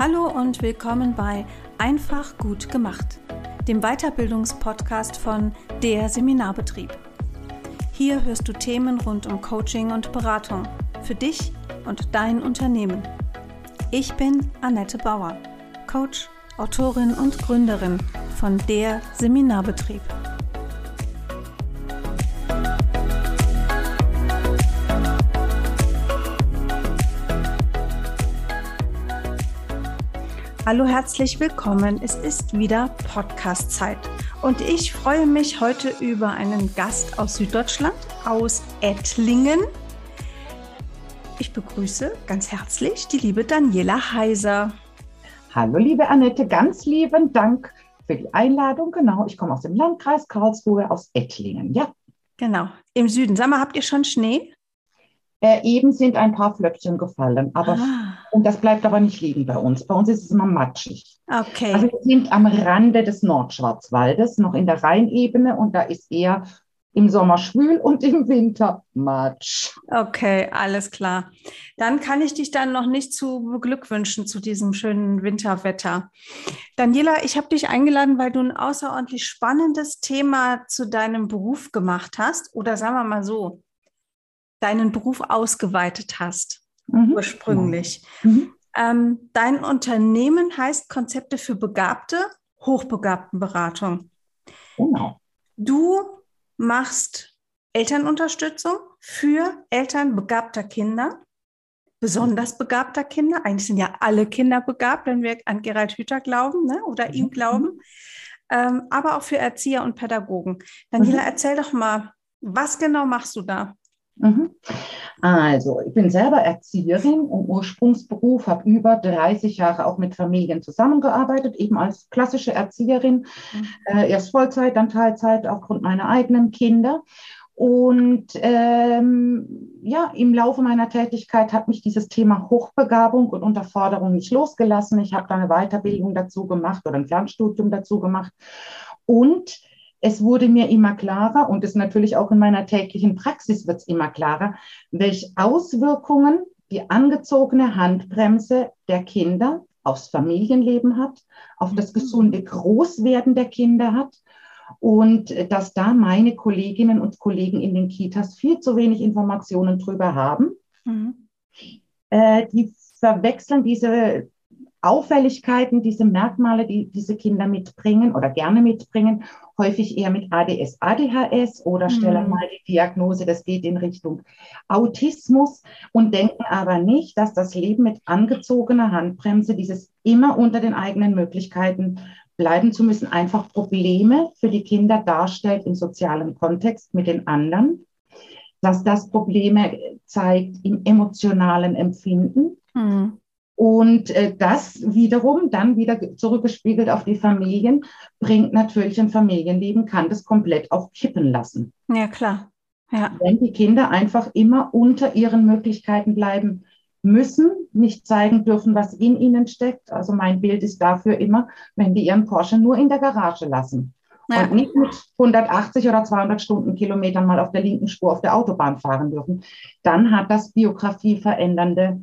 Hallo und willkommen bei Einfach gut gemacht, dem Weiterbildungspodcast von der Seminarbetrieb. Hier hörst du Themen rund um Coaching und Beratung für dich und dein Unternehmen. Ich bin Annette Bauer, Coach, Autorin und Gründerin von der Seminarbetrieb. Hallo, herzlich willkommen. Es ist wieder Podcast-Zeit und ich freue mich heute über einen Gast aus Süddeutschland, aus Ettlingen. Ich begrüße ganz herzlich die liebe Daniela Heiser. Hallo, liebe Annette, ganz lieben Dank für die Einladung. Genau, ich komme aus dem Landkreis Karlsruhe, aus Ettlingen, ja. Genau, im Süden. Sag mal, habt ihr schon Schnee? Eben sind ein paar Flöckchen gefallen, aber und das bleibt aber nicht liegen bei uns. Bei uns ist es immer matschig. Okay. Also wir sind am Rande des Nordschwarzwaldes, noch in der Rheinebene, und da ist eher im Sommer schwül und im Winter Matsch. Okay, alles klar. Dann kann ich dich dann noch nicht zu beglückwünschen zu diesem schönen Winterwetter. Daniela, ich habe dich eingeladen, weil du ein außerordentlich spannendes Thema zu deinem Beruf gemacht hast, oder sagen wir mal so, deinen Beruf ausgeweitet hast, ursprünglich. Mhm. Dein Unternehmen heißt Konzepte für Begabte, Hochbegabtenberatung. Genau. Du machst Elternunterstützung für Eltern begabter Kinder, besonders begabter Kinder. Eigentlich sind ja alle Kinder begabt, wenn wir an Gerald Hüther glauben, ne? Oder ihm glauben. Aber auch für Erzieher und Pädagogen. Daniela, erzähl doch mal, was genau machst du da? Also, ich bin selber Erzieherin im Ursprungsberuf, habe über 30 Jahre auch mit Familien zusammengearbeitet, eben als klassische Erzieherin, erst Vollzeit, dann Teilzeit aufgrund meiner eigenen Kinder. Und im Laufe meiner Tätigkeit hat mich dieses Thema Hochbegabung und Unterforderung nicht losgelassen. Ich habe da eine Weiterbildung dazu gemacht oder ein Fernstudium dazu gemacht, und es wurde mir immer klarer, und es natürlich auch in meiner täglichen Praxis wird es immer klarer, welche Auswirkungen die angezogene Handbremse der Kinder aufs Familienleben hat, auf das gesunde Großwerden der Kinder hat, und dass da meine Kolleginnen und Kollegen in den Kitas viel zu wenig Informationen drüber haben. Die verwechseln diese Auffälligkeiten, diese Merkmale, die diese Kinder mitbringen oder gerne mitbringen, häufig eher mit ADHS oder stellen mal die Diagnose, das geht in Richtung Autismus, und denken aber nicht, dass das Leben mit angezogener Handbremse, dieses immer unter den eigenen Möglichkeiten bleiben zu müssen, einfach Probleme für die Kinder darstellt im sozialen Kontext mit den anderen, dass das Probleme zeigt im emotionalen Empfinden. Und das wiederum dann wieder zurückgespiegelt auf die Familien, bringt natürlich ein Familienleben, kann das komplett auch kippen lassen. Ja, klar. Ja. Wenn die Kinder einfach immer unter ihren Möglichkeiten bleiben müssen, nicht zeigen dürfen, was in ihnen steckt. Also mein Bild ist dafür immer, wenn die ihren Porsche nur in der Garage lassen. Ja. Und nicht mit 180 oder 200 Stundenkilometern mal auf der linken Spur auf der Autobahn fahren dürfen. Dann hat das biografieverändernde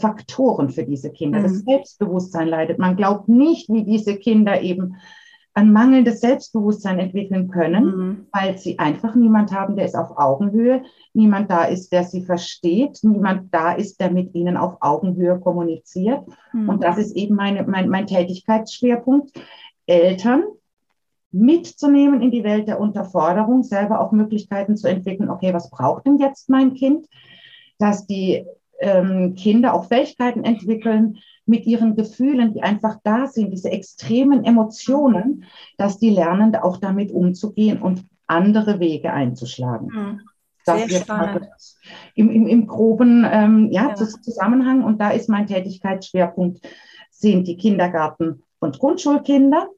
Faktoren für diese Kinder. Das Selbstbewusstsein leidet. Man glaubt nicht, wie diese Kinder eben ein mangelndes Selbstbewusstsein entwickeln können, weil sie einfach niemand haben, der ist auf Augenhöhe, niemand da ist, der sie versteht, niemand da ist, der mit ihnen auf Augenhöhe kommuniziert. Und das ist eben mein Tätigkeitsschwerpunkt, Eltern mitzunehmen in die Welt der Unterforderung, selber auch Möglichkeiten zu entwickeln, okay, was braucht denn jetzt mein Kind? Dass die Kinder auch Fähigkeiten entwickeln, mit ihren Gefühlen, die einfach da sind, diese extremen Emotionen, dass die Lernenden auch damit umzugehen und andere Wege einzuschlagen. Sehr spannend. Im groben Zusammenhang, und da ist mein Tätigkeitsschwerpunkt, sind die Kindergarten- und Grundschulkinder.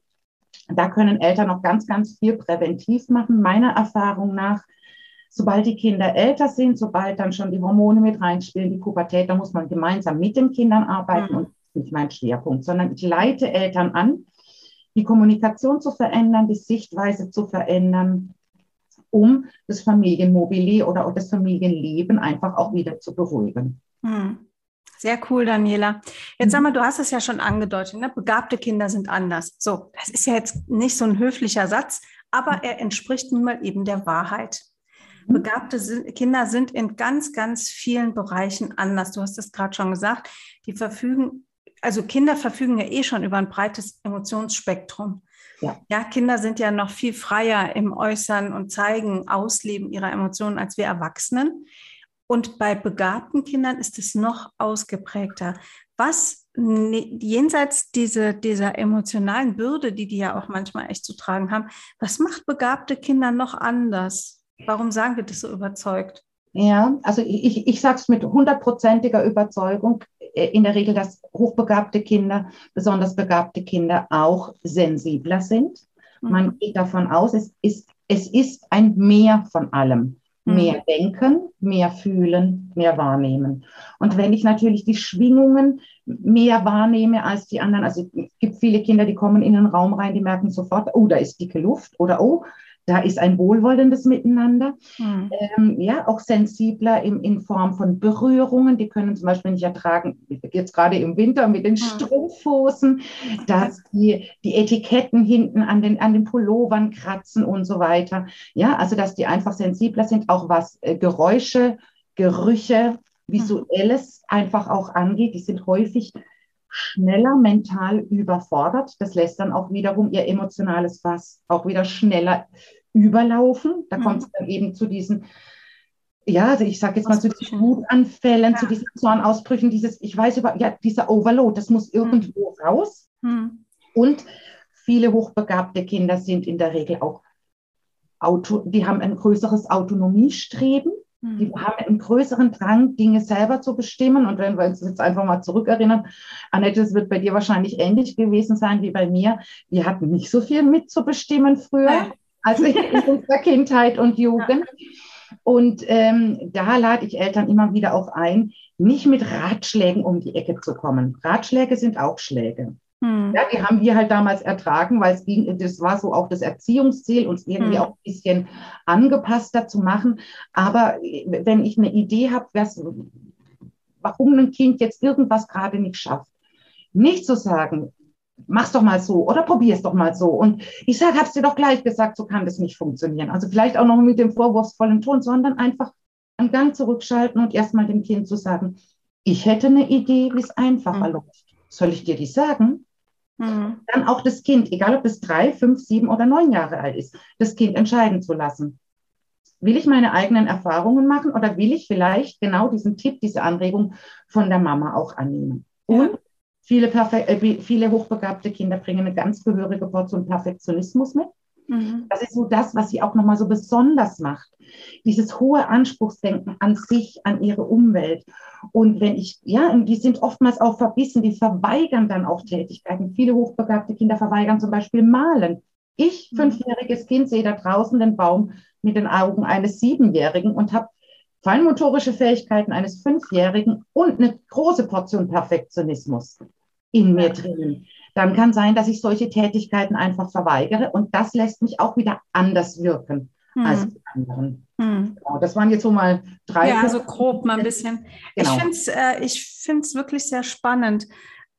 Da können Eltern noch ganz, ganz viel präventiv machen, meiner Erfahrung nach. Sobald die Kinder älter sind, sobald dann schon die Hormone mit reinspielen, die Pubertät, da muss man gemeinsam mit den Kindern arbeiten, und das ist nicht mein Schwerpunkt, sondern ich leite Eltern an, die Kommunikation zu verändern, die Sichtweise zu verändern, um das Familienmobiliar oder auch das Familienleben einfach auch wieder zu beruhigen. Sehr cool, Daniela. Jetzt sag mal, du hast es ja schon angedeutet, ne? Begabte Kinder sind anders. So, das ist ja jetzt nicht so ein höflicher Satz, aber er entspricht nun mal eben der Wahrheit. Begabte Kinder sind in ganz, ganz vielen Bereichen anders. Du hast es gerade schon gesagt, Kinder verfügen ja eh schon über ein breites Emotionsspektrum. Ja, Kinder sind ja noch viel freier im Äußern und Zeigen, Ausleben ihrer Emotionen als wir Erwachsenen. Und bei begabten Kindern ist es noch ausgeprägter. Was jenseits dieser emotionalen Bürde, die ja auch manchmal echt zu tragen haben, was macht begabte Kinder noch anders? Warum sagen wir das so überzeugt? Ja, also ich sage es mit 100%iger Überzeugung, in der Regel, dass hochbegabte Kinder, besonders begabte Kinder auch sensibler sind. Man geht davon aus, es ist ein Mehr von allem. Mehr denken, mehr fühlen, mehr wahrnehmen. Und wenn ich natürlich die Schwingungen mehr wahrnehme als die anderen, also es gibt viele Kinder, die kommen in den Raum rein, die merken sofort, oh, da ist dicke Luft oder oh, da ist ein wohlwollendes Miteinander. Mhm. Auch sensibler in Form von Berührungen. Die können zum Beispiel nicht ertragen, jetzt gerade im Winter mit den Strumpfhosen, dass die Etiketten hinten an den Pullovern kratzen und so weiter. Ja, also dass die einfach sensibler sind, auch was Geräusche, Gerüche, Visuelles einfach auch angeht. Die sind häufig schneller mental überfordert. Das lässt dann auch wiederum ihr emotionales Fass auch wieder schneller überlaufen. Da kommt es dann eben zu diesen, zu diesen Wutanfällen, zu diesen Zornausbrüchen, dieser Overload, das muss irgendwo raus. Und viele hochbegabte Kinder sind in der Regel auch die haben ein größeres Autonomiestreben. Die haben einen größeren Drang, Dinge selber zu bestimmen. Und wenn wir uns jetzt einfach mal zurückerinnern, Annette, es wird bei dir wahrscheinlich ähnlich gewesen sein wie bei mir. Wir hatten nicht so viel mitzubestimmen früher, also in unserer Kindheit und Jugend. Und da lade ich Eltern immer wieder auch ein, nicht mit Ratschlägen um die Ecke zu kommen. Ratschläge sind auch Schläge. Ja, die haben wir halt damals ertragen, weil das war so auch das Erziehungsziel, uns irgendwie auch ein bisschen angepasster zu machen. Aber wenn ich eine Idee habe, warum ein Kind jetzt irgendwas gerade nicht schafft, nicht zu sagen, mach's doch mal so oder probier's doch mal so. Und ich hab's dir doch gleich gesagt, so kann das nicht funktionieren. Also vielleicht auch noch mit dem vorwurfsvollen Ton, sondern einfach einen Gang zurückschalten und erstmal dem Kind zu sagen, ich hätte eine Idee, wie es einfacher läuft. Soll ich dir die sagen? Dann auch das Kind, egal ob es 3, 5, 7 oder 9 Jahre alt ist, das Kind entscheiden zu lassen. Will ich meine eigenen Erfahrungen machen oder will ich vielleicht genau diesen Tipp, diese Anregung von der Mama auch annehmen? Und viele hochbegabte Kinder bringen eine ganz gehörige Portion Perfektionismus mit. Das ist so das, was sie auch nochmal so besonders macht. Dieses hohe Anspruchsdenken an sich, an ihre Umwelt. Und die sind oftmals auch verbissen, die verweigern dann auch Tätigkeiten. Viele hochbegabte Kinder verweigern zum Beispiel Malen. Ich, 5-jähriges Kind, sehe da draußen den Baum mit den Augen eines 7-Jährigen und habe feinmotorische Fähigkeiten eines 5-Jährigen und eine große Portion Perfektionismus in mir drin. Dann kann sein, dass ich solche Tätigkeiten einfach verweigere und das lässt mich auch wieder anders wirken als die anderen. Genau, das waren jetzt so mal 3. Ja, so grob mal ein bisschen. Genau. Ich finde es wirklich sehr spannend.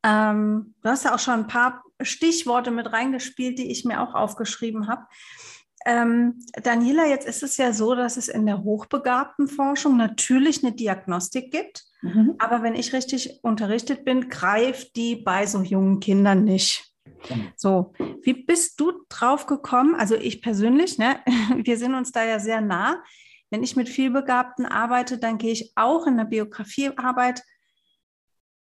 Du hast ja auch schon ein paar Stichworte mit reingespielt, die ich mir auch aufgeschrieben habe. Daniela, jetzt ist es ja so, dass es in der hochbegabten Forschung natürlich eine Diagnostik gibt. Aber wenn ich richtig unterrichtet bin, greift die bei so jungen Kindern nicht. So, wie bist du drauf gekommen? Also ich persönlich, ne? Wir sind uns da ja sehr nah. Wenn ich mit Vielbegabten arbeite, dann gehe ich auch in der Biografiearbeit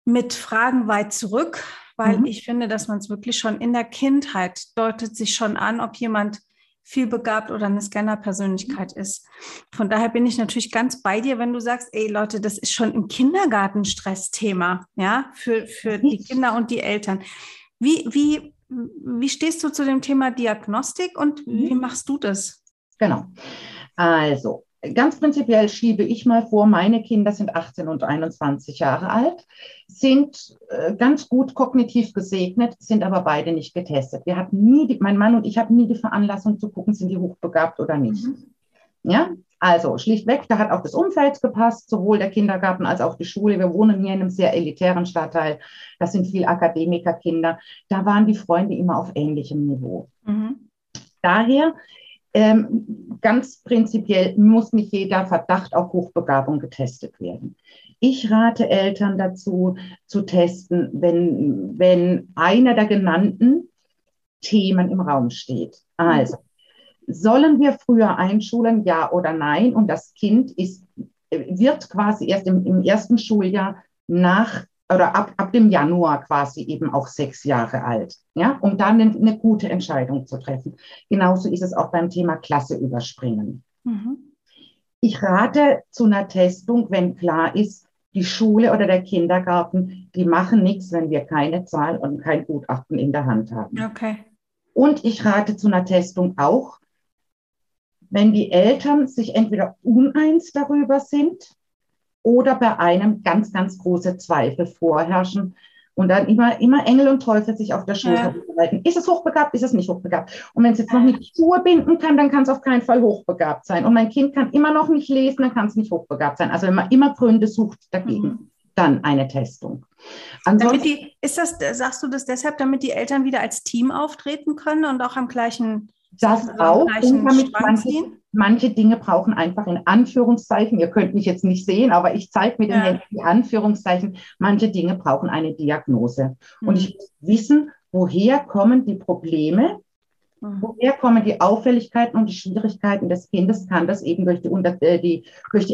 mit Fragen weit zurück, weil ich finde, dass man es wirklich schon in der Kindheit deutet sich schon an, ob jemand vielbegabt oder eine Scanner-Persönlichkeit ist. Von daher bin ich natürlich ganz bei dir, wenn du sagst, ey Leute, das ist schon im Kindergarten Stressthema, ja, für die Kinder und die Eltern. Wie stehst du zu dem Thema Diagnostik und wie machst du das? Genau. Also, ganz prinzipiell schiebe ich mal vor, meine Kinder sind 18 und 21 Jahre alt, sind ganz gut kognitiv gesegnet, sind aber beide nicht getestet. Mein Mann und ich haben nie die Veranlassung zu gucken, sind die hochbegabt oder nicht. Ja, Also schlichtweg, da hat auch das Umfeld gepasst, sowohl der Kindergarten als auch die Schule. Wir wohnen hier in einem sehr elitären Stadtteil. Das sind viel Akademikerkinder. Da waren die Freunde immer auf ähnlichem Niveau. Mhm. Daher ganz prinzipiell muss nicht jeder Verdacht auf Hochbegabung getestet werden. Ich rate Eltern dazu, zu testen, wenn einer der genannten Themen im Raum steht. Also, sollen wir früher einschulen, ja oder nein? Und das Kind wird quasi erst im ersten Schuljahr ab dem Januar quasi eben auch 6 Jahre alt, ja, um dann eine gute Entscheidung zu treffen. Genauso ist es auch beim Thema Klasse überspringen. Mhm. Ich rate zu einer Testung, wenn klar ist, die Schule oder der Kindergarten, die machen nichts, wenn wir keine Zahl und kein Gutachten in der Hand haben. Okay. Und ich rate zu einer Testung auch, wenn die Eltern sich entweder uneins darüber sind oder bei einem ganz, ganz große Zweifel vorherrschen und dann immer Engel und Teufel sich auf der Schulter halten. Ist es hochbegabt, ist es nicht hochbegabt? Und wenn es jetzt noch nicht die Schuhe binden kann, dann kann es auf keinen Fall hochbegabt sein. Und mein Kind kann immer noch nicht lesen, dann kann es nicht hochbegabt sein. Also wenn man immer Gründe sucht dagegen, dann eine Testung. Sagst du das deshalb, damit die Eltern wieder als Team auftreten können und auch am gleichen... Das auch, und damit manche Dinge brauchen einfach in Anführungszeichen, ihr könnt mich jetzt nicht sehen, aber ich zeige mit den Händen die Anführungszeichen, manche Dinge brauchen eine Diagnose. Mhm. Und ich muss wissen, woher kommen die Probleme, woher kommen die Auffälligkeiten und die Schwierigkeiten des Kindes, kann das eben durch die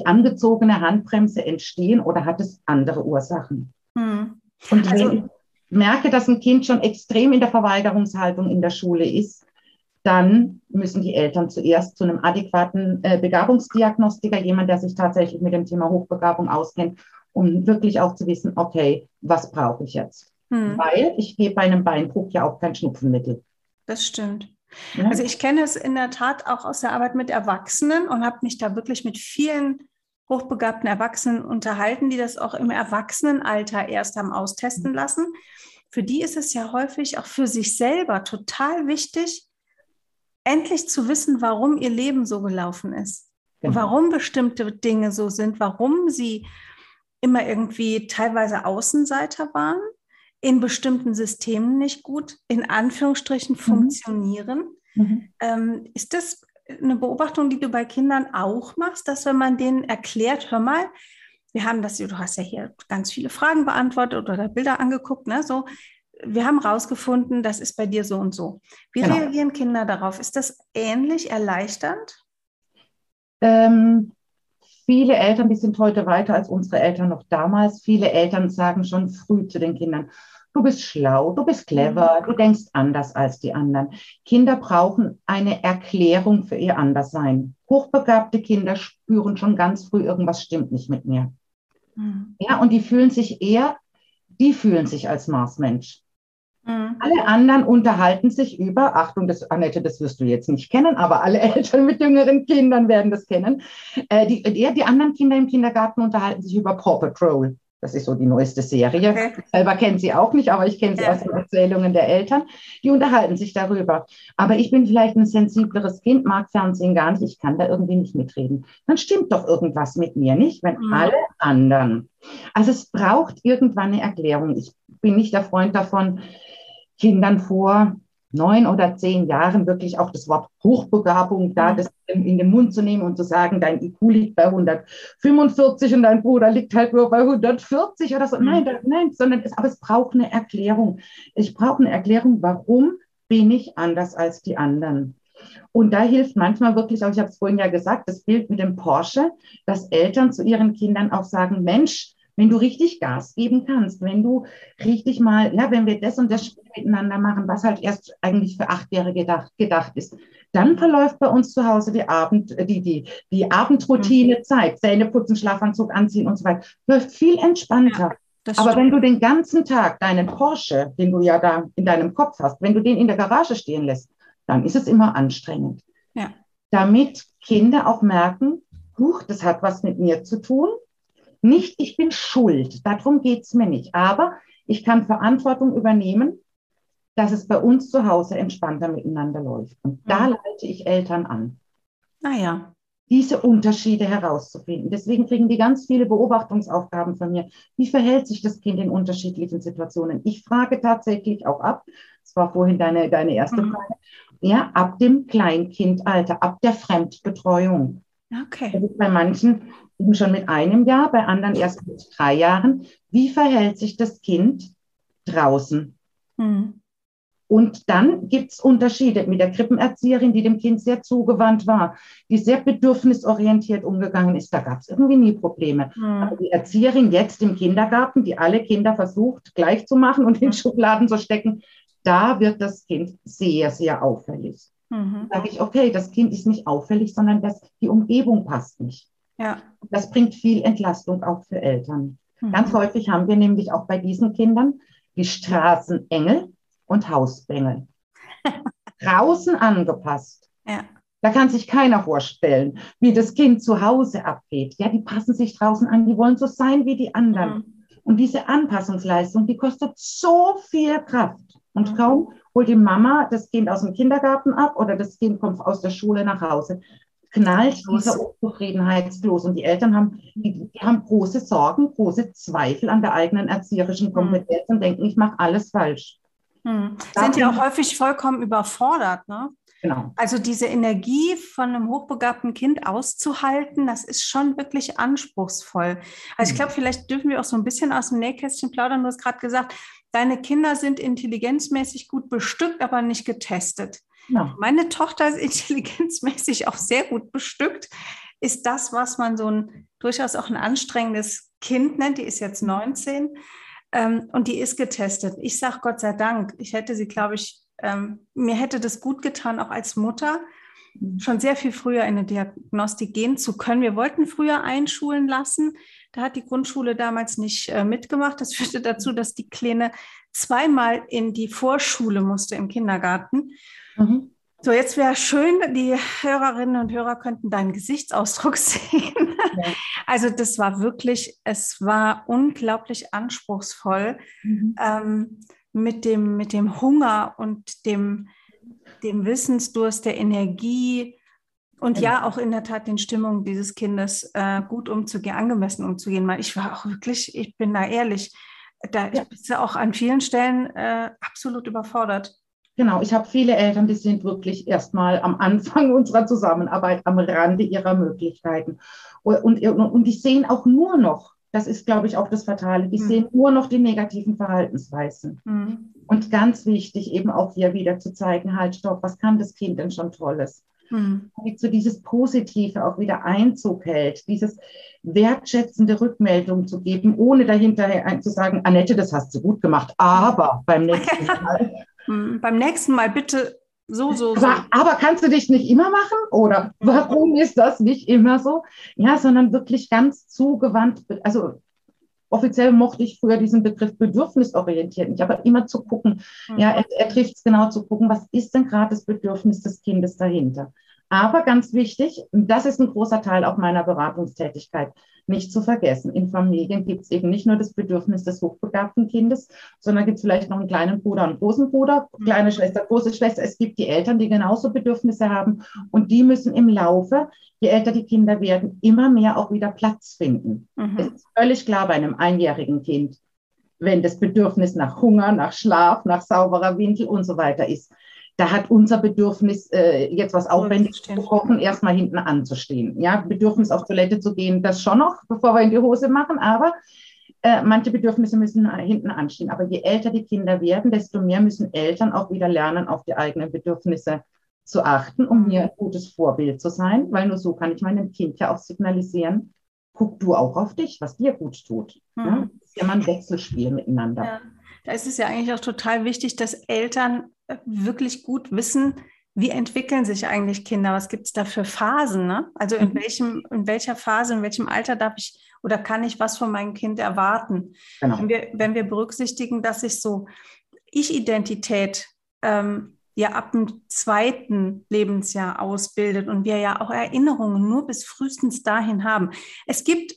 angezogene Handbremse entstehen oder hat es andere Ursachen? Mhm. Und wenn ich merke, dass ein Kind schon extrem in der Verweigerungshaltung in der Schule ist, dann müssen die Eltern zuerst zu einem adäquaten Begabungsdiagnostiker, jemand, der sich tatsächlich mit dem Thema Hochbegabung auskennt, um wirklich auch zu wissen, okay, was brauche ich jetzt? Weil ich gebe bei einem Beinbruch ja auch kein Schnupfenmittel. Das stimmt. Ja? Also ich kenne es in der Tat auch aus der Arbeit mit Erwachsenen und habe mich da wirklich mit vielen hochbegabten Erwachsenen unterhalten, die das auch im Erwachsenenalter erst haben austesten lassen. Für die ist es ja häufig auch für sich selber total wichtig, endlich zu wissen, warum ihr Leben so gelaufen ist, warum bestimmte Dinge so sind, warum sie immer irgendwie teilweise Außenseiter waren, in bestimmten Systemen nicht gut, in Anführungsstrichen funktionieren. Mhm. Ist das eine Beobachtung, die du bei Kindern auch machst, dass wenn man denen erklärt, hör mal, du hast ja hier ganz viele Fragen beantwortet oder Bilder angeguckt, ne, so, wir haben rausgefunden, das ist bei dir so und so. Wie reagieren Kinder darauf? Ist das ähnlich erleichternd? Viele Eltern, die sind heute weiter als unsere Eltern noch damals. Viele Eltern sagen schon früh zu den Kindern, du bist schlau, du bist clever, du denkst anders als die anderen. Kinder brauchen eine Erklärung für ihr Anderssein. Hochbegabte Kinder spüren schon ganz früh, irgendwas stimmt nicht mit mir. Mhm. Ja, und die fühlen sich als Marsmensch. Mhm. Alle anderen unterhalten sich über, Achtung, Annette, das wirst du jetzt nicht kennen, aber alle Eltern mit jüngeren Kindern werden das kennen. Die anderen Kinder im Kindergarten unterhalten sich über Paw Patrol. Das ist so die neueste Serie. Okay. Ich selber kenne sie auch nicht, aber ich kenne sie aus den Erzählungen der Eltern. Die unterhalten sich darüber. Aber ich bin vielleicht ein sensibleres Kind, mag Fernsehen gar nicht, ich kann da irgendwie nicht mitreden. Dann stimmt doch irgendwas mit mir nicht, wenn alle anderen. Also es braucht irgendwann eine Erklärung. Ich bin nicht der Freund davon, Kindern vor 9 oder 10 Jahren wirklich auch das Wort Hochbegabung das in den Mund zu nehmen und zu sagen, dein IQ liegt bei 145 und dein Bruder liegt halt nur bei 140 oder so. Nein, sondern es braucht eine Erklärung. Ich brauche eine Erklärung, warum bin ich anders als die anderen? Und da hilft manchmal wirklich, auch ich habe es vorhin ja gesagt, das Bild mit dem Porsche, dass Eltern zu ihren Kindern auch sagen, Mensch, wenn du richtig Gas geben kannst, wenn du richtig mal, wenn wir das und das Spiel miteinander machen, was halt erst eigentlich für 8-Jährige gedacht ist, dann verläuft bei uns zu Hause die Abendroutinezeit, Zähne putzen, Schlafanzug anziehen und so weiter, läuft viel entspannter. Ja, aber wenn du den ganzen Tag deinen Porsche, den du ja da in deinem Kopf hast, wenn du den in der Garage stehen lässt, dann ist es immer anstrengend. Ja. Damit Kinder auch merken, das hat was mit mir zu tun. Nicht, ich bin schuld, darum geht es mir nicht. Aber ich kann Verantwortung übernehmen, dass es bei uns zu Hause entspannter miteinander läuft. Und da leite ich Eltern an. Naja, diese Unterschiede herauszufinden. Deswegen kriegen die ganz viele Beobachtungsaufgaben von mir. Wie verhält sich das Kind in unterschiedlichen Situationen? Ich frage tatsächlich auch ab, das war vorhin deine erste Frage, ja, ab dem Kleinkindalter, ab der Fremdbetreuung. Okay. Das ist bei manchen eben schon mit 1 Jahr, bei anderen erst mit 3 Jahren. Wie verhält sich das Kind draußen? Mhm. Und dann gibt es Unterschiede mit der Krippenerzieherin, die dem Kind sehr zugewandt war, die sehr bedürfnisorientiert umgegangen ist. Da gab es irgendwie nie Probleme. Mhm. Aber die Erzieherin jetzt im Kindergarten, die alle Kinder versucht, gleich zu machen und in Schubladen zu stecken, da wird das Kind sehr, sehr auffällig. Mhm. Da sage ich, okay, das Kind ist nicht auffällig, sondern die Umgebung passt nicht. Ja. Das bringt viel Entlastung auch für Eltern. Mhm. Ganz häufig haben wir nämlich auch bei diesen Kindern die Straßenengel und Hausbengel. Draußen angepasst. Ja. Da kann sich keiner vorstellen, wie das Kind zu Hause abgeht. Ja, die passen sich draußen an, die wollen so sein wie die anderen. Mhm. Und diese Anpassungsleistung, die kostet so viel Kraft. Und kaum holt die Mama das Kind aus dem Kindergarten ab oder das Kind kommt aus der Schule nach Hause, knallt diese Unzufriedenheit los. Und die Eltern haben große Sorgen, große Zweifel an der eigenen erzieherischen Kompetenz und denken, ich mache alles falsch. Hm. Sind ja auch häufig vollkommen überfordert, ne? Genau. Also diese Energie von einem hochbegabten Kind auszuhalten, das ist schon wirklich anspruchsvoll. Also ich glaube, vielleicht dürfen wir auch so ein bisschen aus dem Nähkästchen plaudern. Du hast gerade gesagt, deine Kinder sind intelligenzmäßig gut bestückt, aber nicht getestet. Ja. Meine Tochter ist intelligenzmäßig auch sehr gut bestückt. Ist das, was man so durchaus auch ein anstrengendes Kind nennt, die ist jetzt 19, und die ist getestet. Ich sage Gott sei Dank, ich hätte sie, glaube ich, mir hätte das gut getan, auch als Mutter, schon sehr viel früher in eine Diagnostik gehen zu können. Wir wollten früher einschulen lassen. Da hat die Grundschule damals nicht mitgemacht. Das führte dazu, dass die Kleine zweimal in die Vorschule musste im Kindergarten. Mhm. So, jetzt wäre schön, die Hörerinnen und Hörer könnten deinen Gesichtsausdruck sehen. Ja. Also das war wirklich, es war unglaublich anspruchsvoll mit dem Hunger und dem Wissensdurst, der Energie und ja auch in der Tat den Stimmungen dieses Kindes gut umzugehen, angemessen umzugehen. Weil ich war auch wirklich, ich bin da ehrlich, ich bin ja auch an vielen Stellen absolut überfordert. Genau, ich habe viele Eltern, die sind wirklich erstmal am Anfang unserer Zusammenarbeit am Rande ihrer Möglichkeiten. Und die sehen auch nur noch, das ist, glaube ich, auch das Fatale, die sehen nur noch die negativen Verhaltensweisen. Mhm. Und ganz wichtig, eben auch hier wieder zu zeigen, halt, stopp, was kann das Kind denn schon Tolles? Mhm. So dieses Positive auch wieder Einzug hält, dieses wertschätzende Rückmeldung zu geben, ohne dahinterher zu sagen, Annette, das hast du gut gemacht, aber beim nächsten Mal... Beim nächsten Mal bitte so. Aber kannst du dich nicht immer machen? Oder warum ist das nicht immer so? Ja, sondern wirklich ganz zugewandt. Also offiziell mochte ich früher diesen Begriff bedürfnisorientiert nicht, aber immer zu gucken. Ja, er trifft es genau, zu gucken, was ist denn gerade das Bedürfnis des Kindes dahinter? Aber ganz wichtig, das ist ein großer Teil auch meiner Beratungstätigkeit, nicht zu vergessen. In Familien gibt es eben nicht nur das Bedürfnis des hochbegabten Kindes, sondern gibt es vielleicht noch einen kleinen Bruder und einen großen Bruder, kleine Schwester, große Schwester. Es gibt die Eltern, die genauso Bedürfnisse haben. Und die müssen im Laufe, je älter die Kinder werden, immer mehr auch wieder Platz finden. Mhm. Es ist völlig klar bei einem 1-jährigen Kind, wenn das Bedürfnis nach Hunger, nach Schlaf, nach sauberer Windel und so weiter ist. Da hat unser Bedürfnis, jetzt was aufwendig zu kochen, erstmal hinten anzustehen. Ja, Bedürfnis auf Toilette zu gehen, das schon noch, bevor wir in die Hose machen, aber manche Bedürfnisse müssen hinten anstehen. Aber je älter die Kinder werden, desto mehr müssen Eltern auch wieder lernen, auf die eigenen Bedürfnisse zu achten, um hier ein gutes Vorbild zu sein, weil nur so kann ich meinem Kind ja auch signalisieren, guck du auch auf dich, was dir gut tut. Mhm. Ja, das ist ja mal ein Wechselspiel miteinander. Ja. Da ist es ja eigentlich auch total wichtig, dass Eltern wirklich gut wissen, wie entwickeln sich eigentlich Kinder, was gibt es da für Phasen, ne? Also in welchem Alter darf ich oder kann ich was von meinem Kind erwarten? Genau. Wenn wir berücksichtigen, dass sich so Ich-Identität ihr ab dem 2. Lebensjahr ausbildet und wir ja auch Erinnerungen nur bis frühestens dahin haben. Es gibt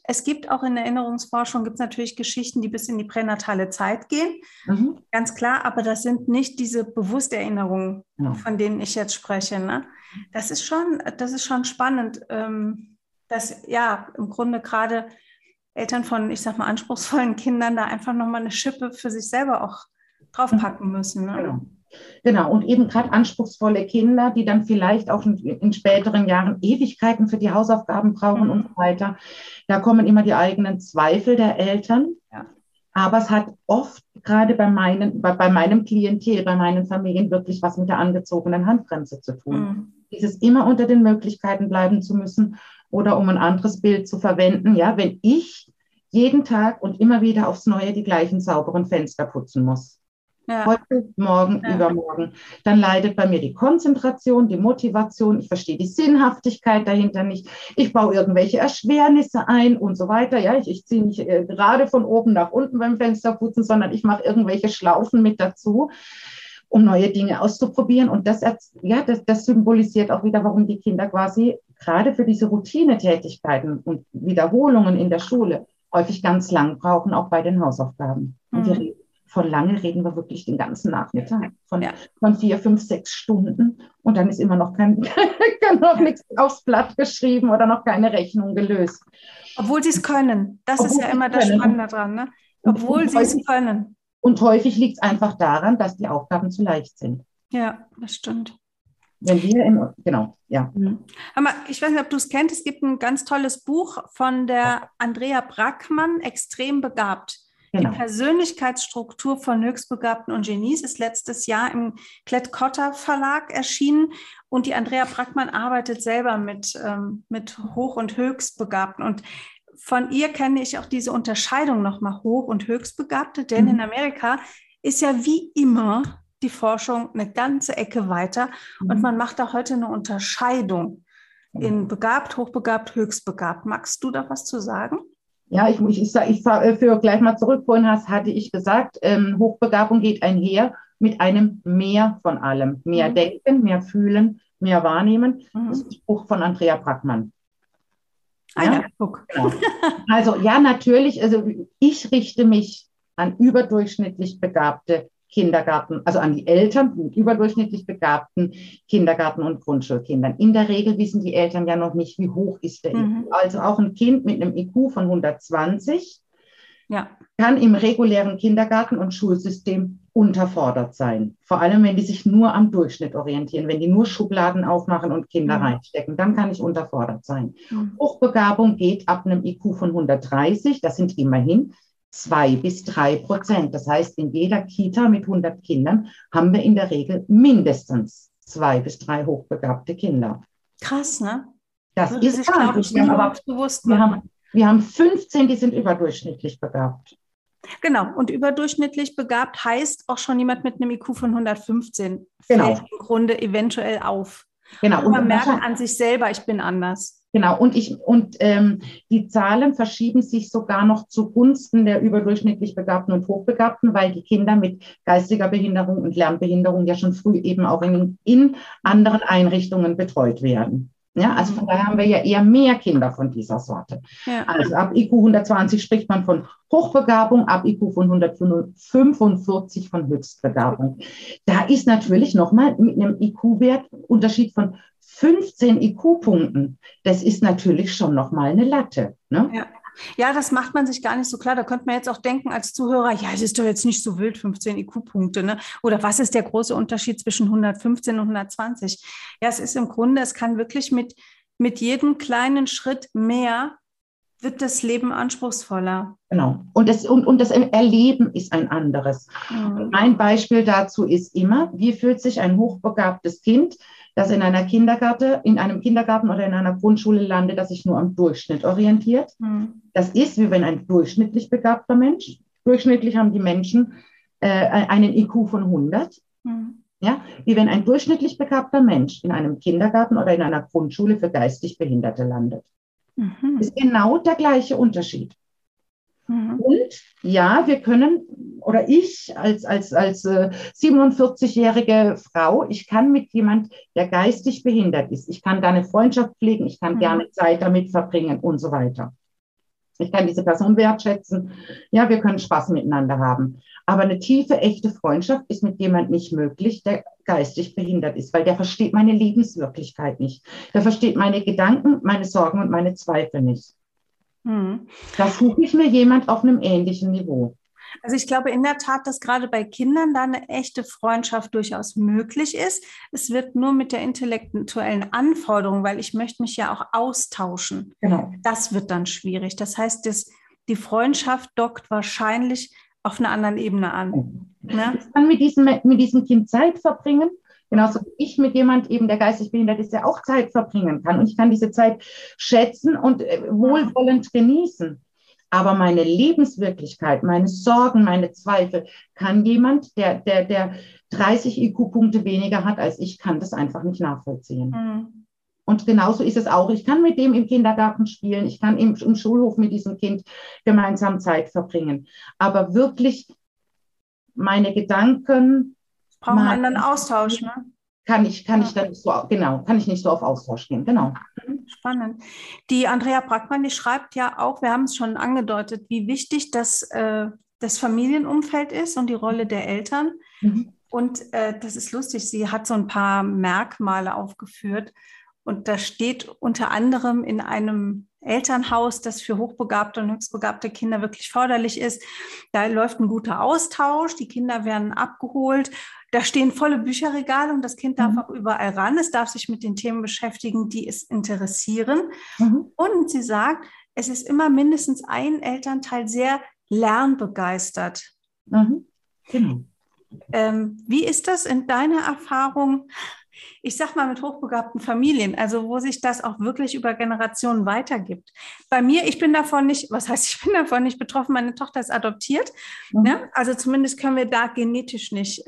auch in der Erinnerungsforschung, gibt es natürlich Geschichten, die bis in die pränatale Zeit gehen, ganz klar, aber das sind nicht diese bewusste Erinnerungen, von denen ich jetzt spreche. Ne? Das ist schon spannend, dass ja im Grunde gerade Eltern von, ich sag mal, anspruchsvollen Kindern da einfach nochmal eine Schippe für sich selber auch draufpacken müssen. Ne? Genau, und eben gerade anspruchsvolle Kinder, die dann vielleicht auch in späteren Jahren Ewigkeiten für die Hausaufgaben brauchen und so weiter. Da kommen immer die eigenen Zweifel der Eltern. Ja. Aber es hat oft gerade bei meinem Klientel, bei meinen Familien wirklich was mit der angezogenen Handbremse zu tun. Dieses immer unter den Möglichkeiten bleiben zu müssen oder um ein anderes Bild zu verwenden. Ja, wenn ich jeden Tag und immer wieder aufs Neue die gleichen sauberen Fenster putzen muss. Ja. Heute, morgen, übermorgen. Dann leidet bei mir die Konzentration, die Motivation. Ich verstehe die Sinnhaftigkeit dahinter nicht. Ich baue irgendwelche Erschwernisse ein und so weiter. Ja, ich ziehe nicht gerade von oben nach unten beim Fensterputzen, sondern ich mache irgendwelche Schlaufen mit dazu, um neue Dinge auszuprobieren. Und das symbolisiert auch wieder, warum die Kinder quasi gerade für diese Routinetätigkeiten und Wiederholungen in der Schule häufig ganz lang brauchen, auch bei den Hausaufgaben. Und von lange reden wir wirklich den ganzen Nachmittag, von 4, 5, 6 Stunden. Und dann ist immer noch noch nichts aufs Blatt geschrieben oder noch keine Rechnung gelöst. Obwohl sie es können. Das ist ja immer das Spannende daran. Ne? Obwohl sie es können. Und häufig liegt es einfach daran, dass die Aufgaben zu leicht sind. Ja, das stimmt. Aber ich weiß nicht, ob du es kennst. Es gibt ein ganz tolles Buch von der Andrea Brackmann, Extrem begabt. Genau. Die Persönlichkeitsstruktur von Höchstbegabten und Genies ist letztes Jahr im Klett-Cotta Verlag erschienen. Und die Andrea Brackmann arbeitet selber mit Hoch- und Höchstbegabten. Und von ihr kenne ich auch diese Unterscheidung nochmal Hoch- und Höchstbegabte. Denn in Amerika ist ja wie immer die Forschung eine ganze Ecke weiter. Und man macht da heute eine Unterscheidung in begabt, hochbegabt, höchstbegabt. Magst du da was zu sagen? Ja, ich für gleich mal zurück, vorhin hatte ich gesagt, Hochbegabung geht einher mit einem Mehr von allem. Mehr denken, mehr fühlen, mehr wahrnehmen. Das ist das Buch von Andrea Brackmann. Ja, guck. Genau. Also ja, natürlich, also ich richte mich an überdurchschnittlich begabte Kindergarten, also an die Eltern mit überdurchschnittlich begabten Kindergarten- und Grundschulkindern. In der Regel wissen die Eltern ja noch nicht, wie hoch ist der IQ. Also auch ein Kind mit einem IQ von 120 kann im regulären Kindergarten- und Schulsystem unterfordert sein. Vor allem, wenn die sich nur am Durchschnitt orientieren, wenn die nur Schubladen aufmachen und Kinder reinstecken, dann kann ich unterfordert sein. Hochbegabung geht ab einem IQ von 130, das sind immerhin 2 bis 3%. Das heißt, in jeder Kita mit 100 Kindern haben wir in der Regel mindestens 2 bis 3 hochbegabte Kinder. Krass, ne? Das ist klar. Wir haben 15, die sind überdurchschnittlich begabt. Genau, und überdurchschnittlich begabt heißt auch schon jemand mit einem IQ von 115 fällt im Grunde eventuell auf. Genau. Und man merkt an sich selber, ich bin anders. Genau, und die Zahlen verschieben sich sogar noch zugunsten der überdurchschnittlich Begabten und Hochbegabten, weil die Kinder mit geistiger Behinderung und Lernbehinderung ja schon früh eben auch in anderen Einrichtungen betreut werden. Ja, also von daher haben wir ja eher mehr Kinder von dieser Sorte. Ja. Also ab IQ 120 spricht man von Hochbegabung, ab IQ von 145 von Höchstbegabung. Da ist natürlich nochmal mit einem IQ-Wert Unterschied von 15 IQ-Punkten, das ist natürlich schon nochmal eine Latte. Ne? Ja, das macht man sich gar nicht so klar. Da könnte man jetzt auch denken als Zuhörer, ja, es ist doch jetzt nicht so wild, 15 IQ-Punkte. Ne? Oder was ist der große Unterschied zwischen 115 und 120? Ja, es ist im Grunde, es kann wirklich mit jedem kleinen Schritt mehr wird das Leben anspruchsvoller. Genau. Und das Erleben ist ein anderes. Ein Beispiel dazu ist immer, wie fühlt sich ein hochbegabtes Kind, das in einem Kindergarten oder in einer Grundschule landet, das sich nur am Durchschnitt orientiert. Das ist, wie wenn ein durchschnittlich begabter Mensch, durchschnittlich haben die Menschen einen IQ von 100, wie wenn ein durchschnittlich begabter Mensch in einem Kindergarten oder in einer Grundschule für geistig Behinderte landet. Ist genau der gleiche Unterschied. Mhm. Und ja, wir können, oder ich als 47-jährige Frau, ich kann mit jemand, der geistig behindert ist, ich kann da eine Freundschaft pflegen, ich kann gerne Zeit damit verbringen und so weiter. Ich kann diese Person wertschätzen. Ja, wir können Spaß miteinander haben. Aber eine tiefe, echte Freundschaft ist mit jemandem nicht möglich, der geistig behindert ist, weil der versteht meine Lebenswirklichkeit nicht. Der versteht meine Gedanken, meine Sorgen und meine Zweifel nicht. Hm. Da suche ich mir jemand auf einem ähnlichen Niveau. Also ich glaube in der Tat, dass gerade bei Kindern da eine echte Freundschaft durchaus möglich ist. Es wird nur mit der intellektuellen Anforderung, weil ich möchte mich ja auch austauschen. Genau. Das wird dann schwierig. Das heißt, die Freundschaft dockt wahrscheinlich auf einer anderen Ebene an. Ne? Ich kann mit diesem Kind Zeit verbringen, genauso wie ich mit jemand eben, der geistig behindert ist, der auch Zeit verbringen kann. Und ich kann diese Zeit schätzen und wohlwollend genießen. Aber meine Lebenswirklichkeit, meine Sorgen, meine Zweifel kann jemand, der 30 IQ-Punkte weniger hat als ich, kann das einfach nicht nachvollziehen. Mhm. Und genauso ist es auch. Ich kann mit dem im Kindergarten spielen, ich kann im Schulhof mit diesem Kind gemeinsam Zeit verbringen. Aber wirklich meine Gedanken... Ich brauche einen anderen Austausch, ne? Kann ich nicht so auf Austausch gehen, genau. Spannend. Die Andrea Brackmann, die schreibt ja auch, wir haben es schon angedeutet, wie wichtig das Familienumfeld ist und die Rolle der Eltern. Mhm. Und das ist lustig, sie hat so ein paar Merkmale aufgeführt. Und da steht unter anderem in einem Elternhaus, das für hochbegabte und höchstbegabte Kinder wirklich förderlich ist. Da läuft ein guter Austausch, die Kinder werden abgeholt. Da stehen volle Bücherregale und das Kind darf auch überall ran. Es darf sich mit den Themen beschäftigen, die es interessieren. Mhm. Und sie sagt, es ist immer mindestens ein Elternteil sehr lernbegeistert. Mhm. Genau. Wie ist das in deiner Erfahrung, ich sag mal mit hochbegabten Familien, also wo sich das auch wirklich über Generationen weitergibt? Bei mir, ich bin davon nicht betroffen, meine Tochter ist adoptiert. Mhm. Ne? Also zumindest können wir da genetisch nicht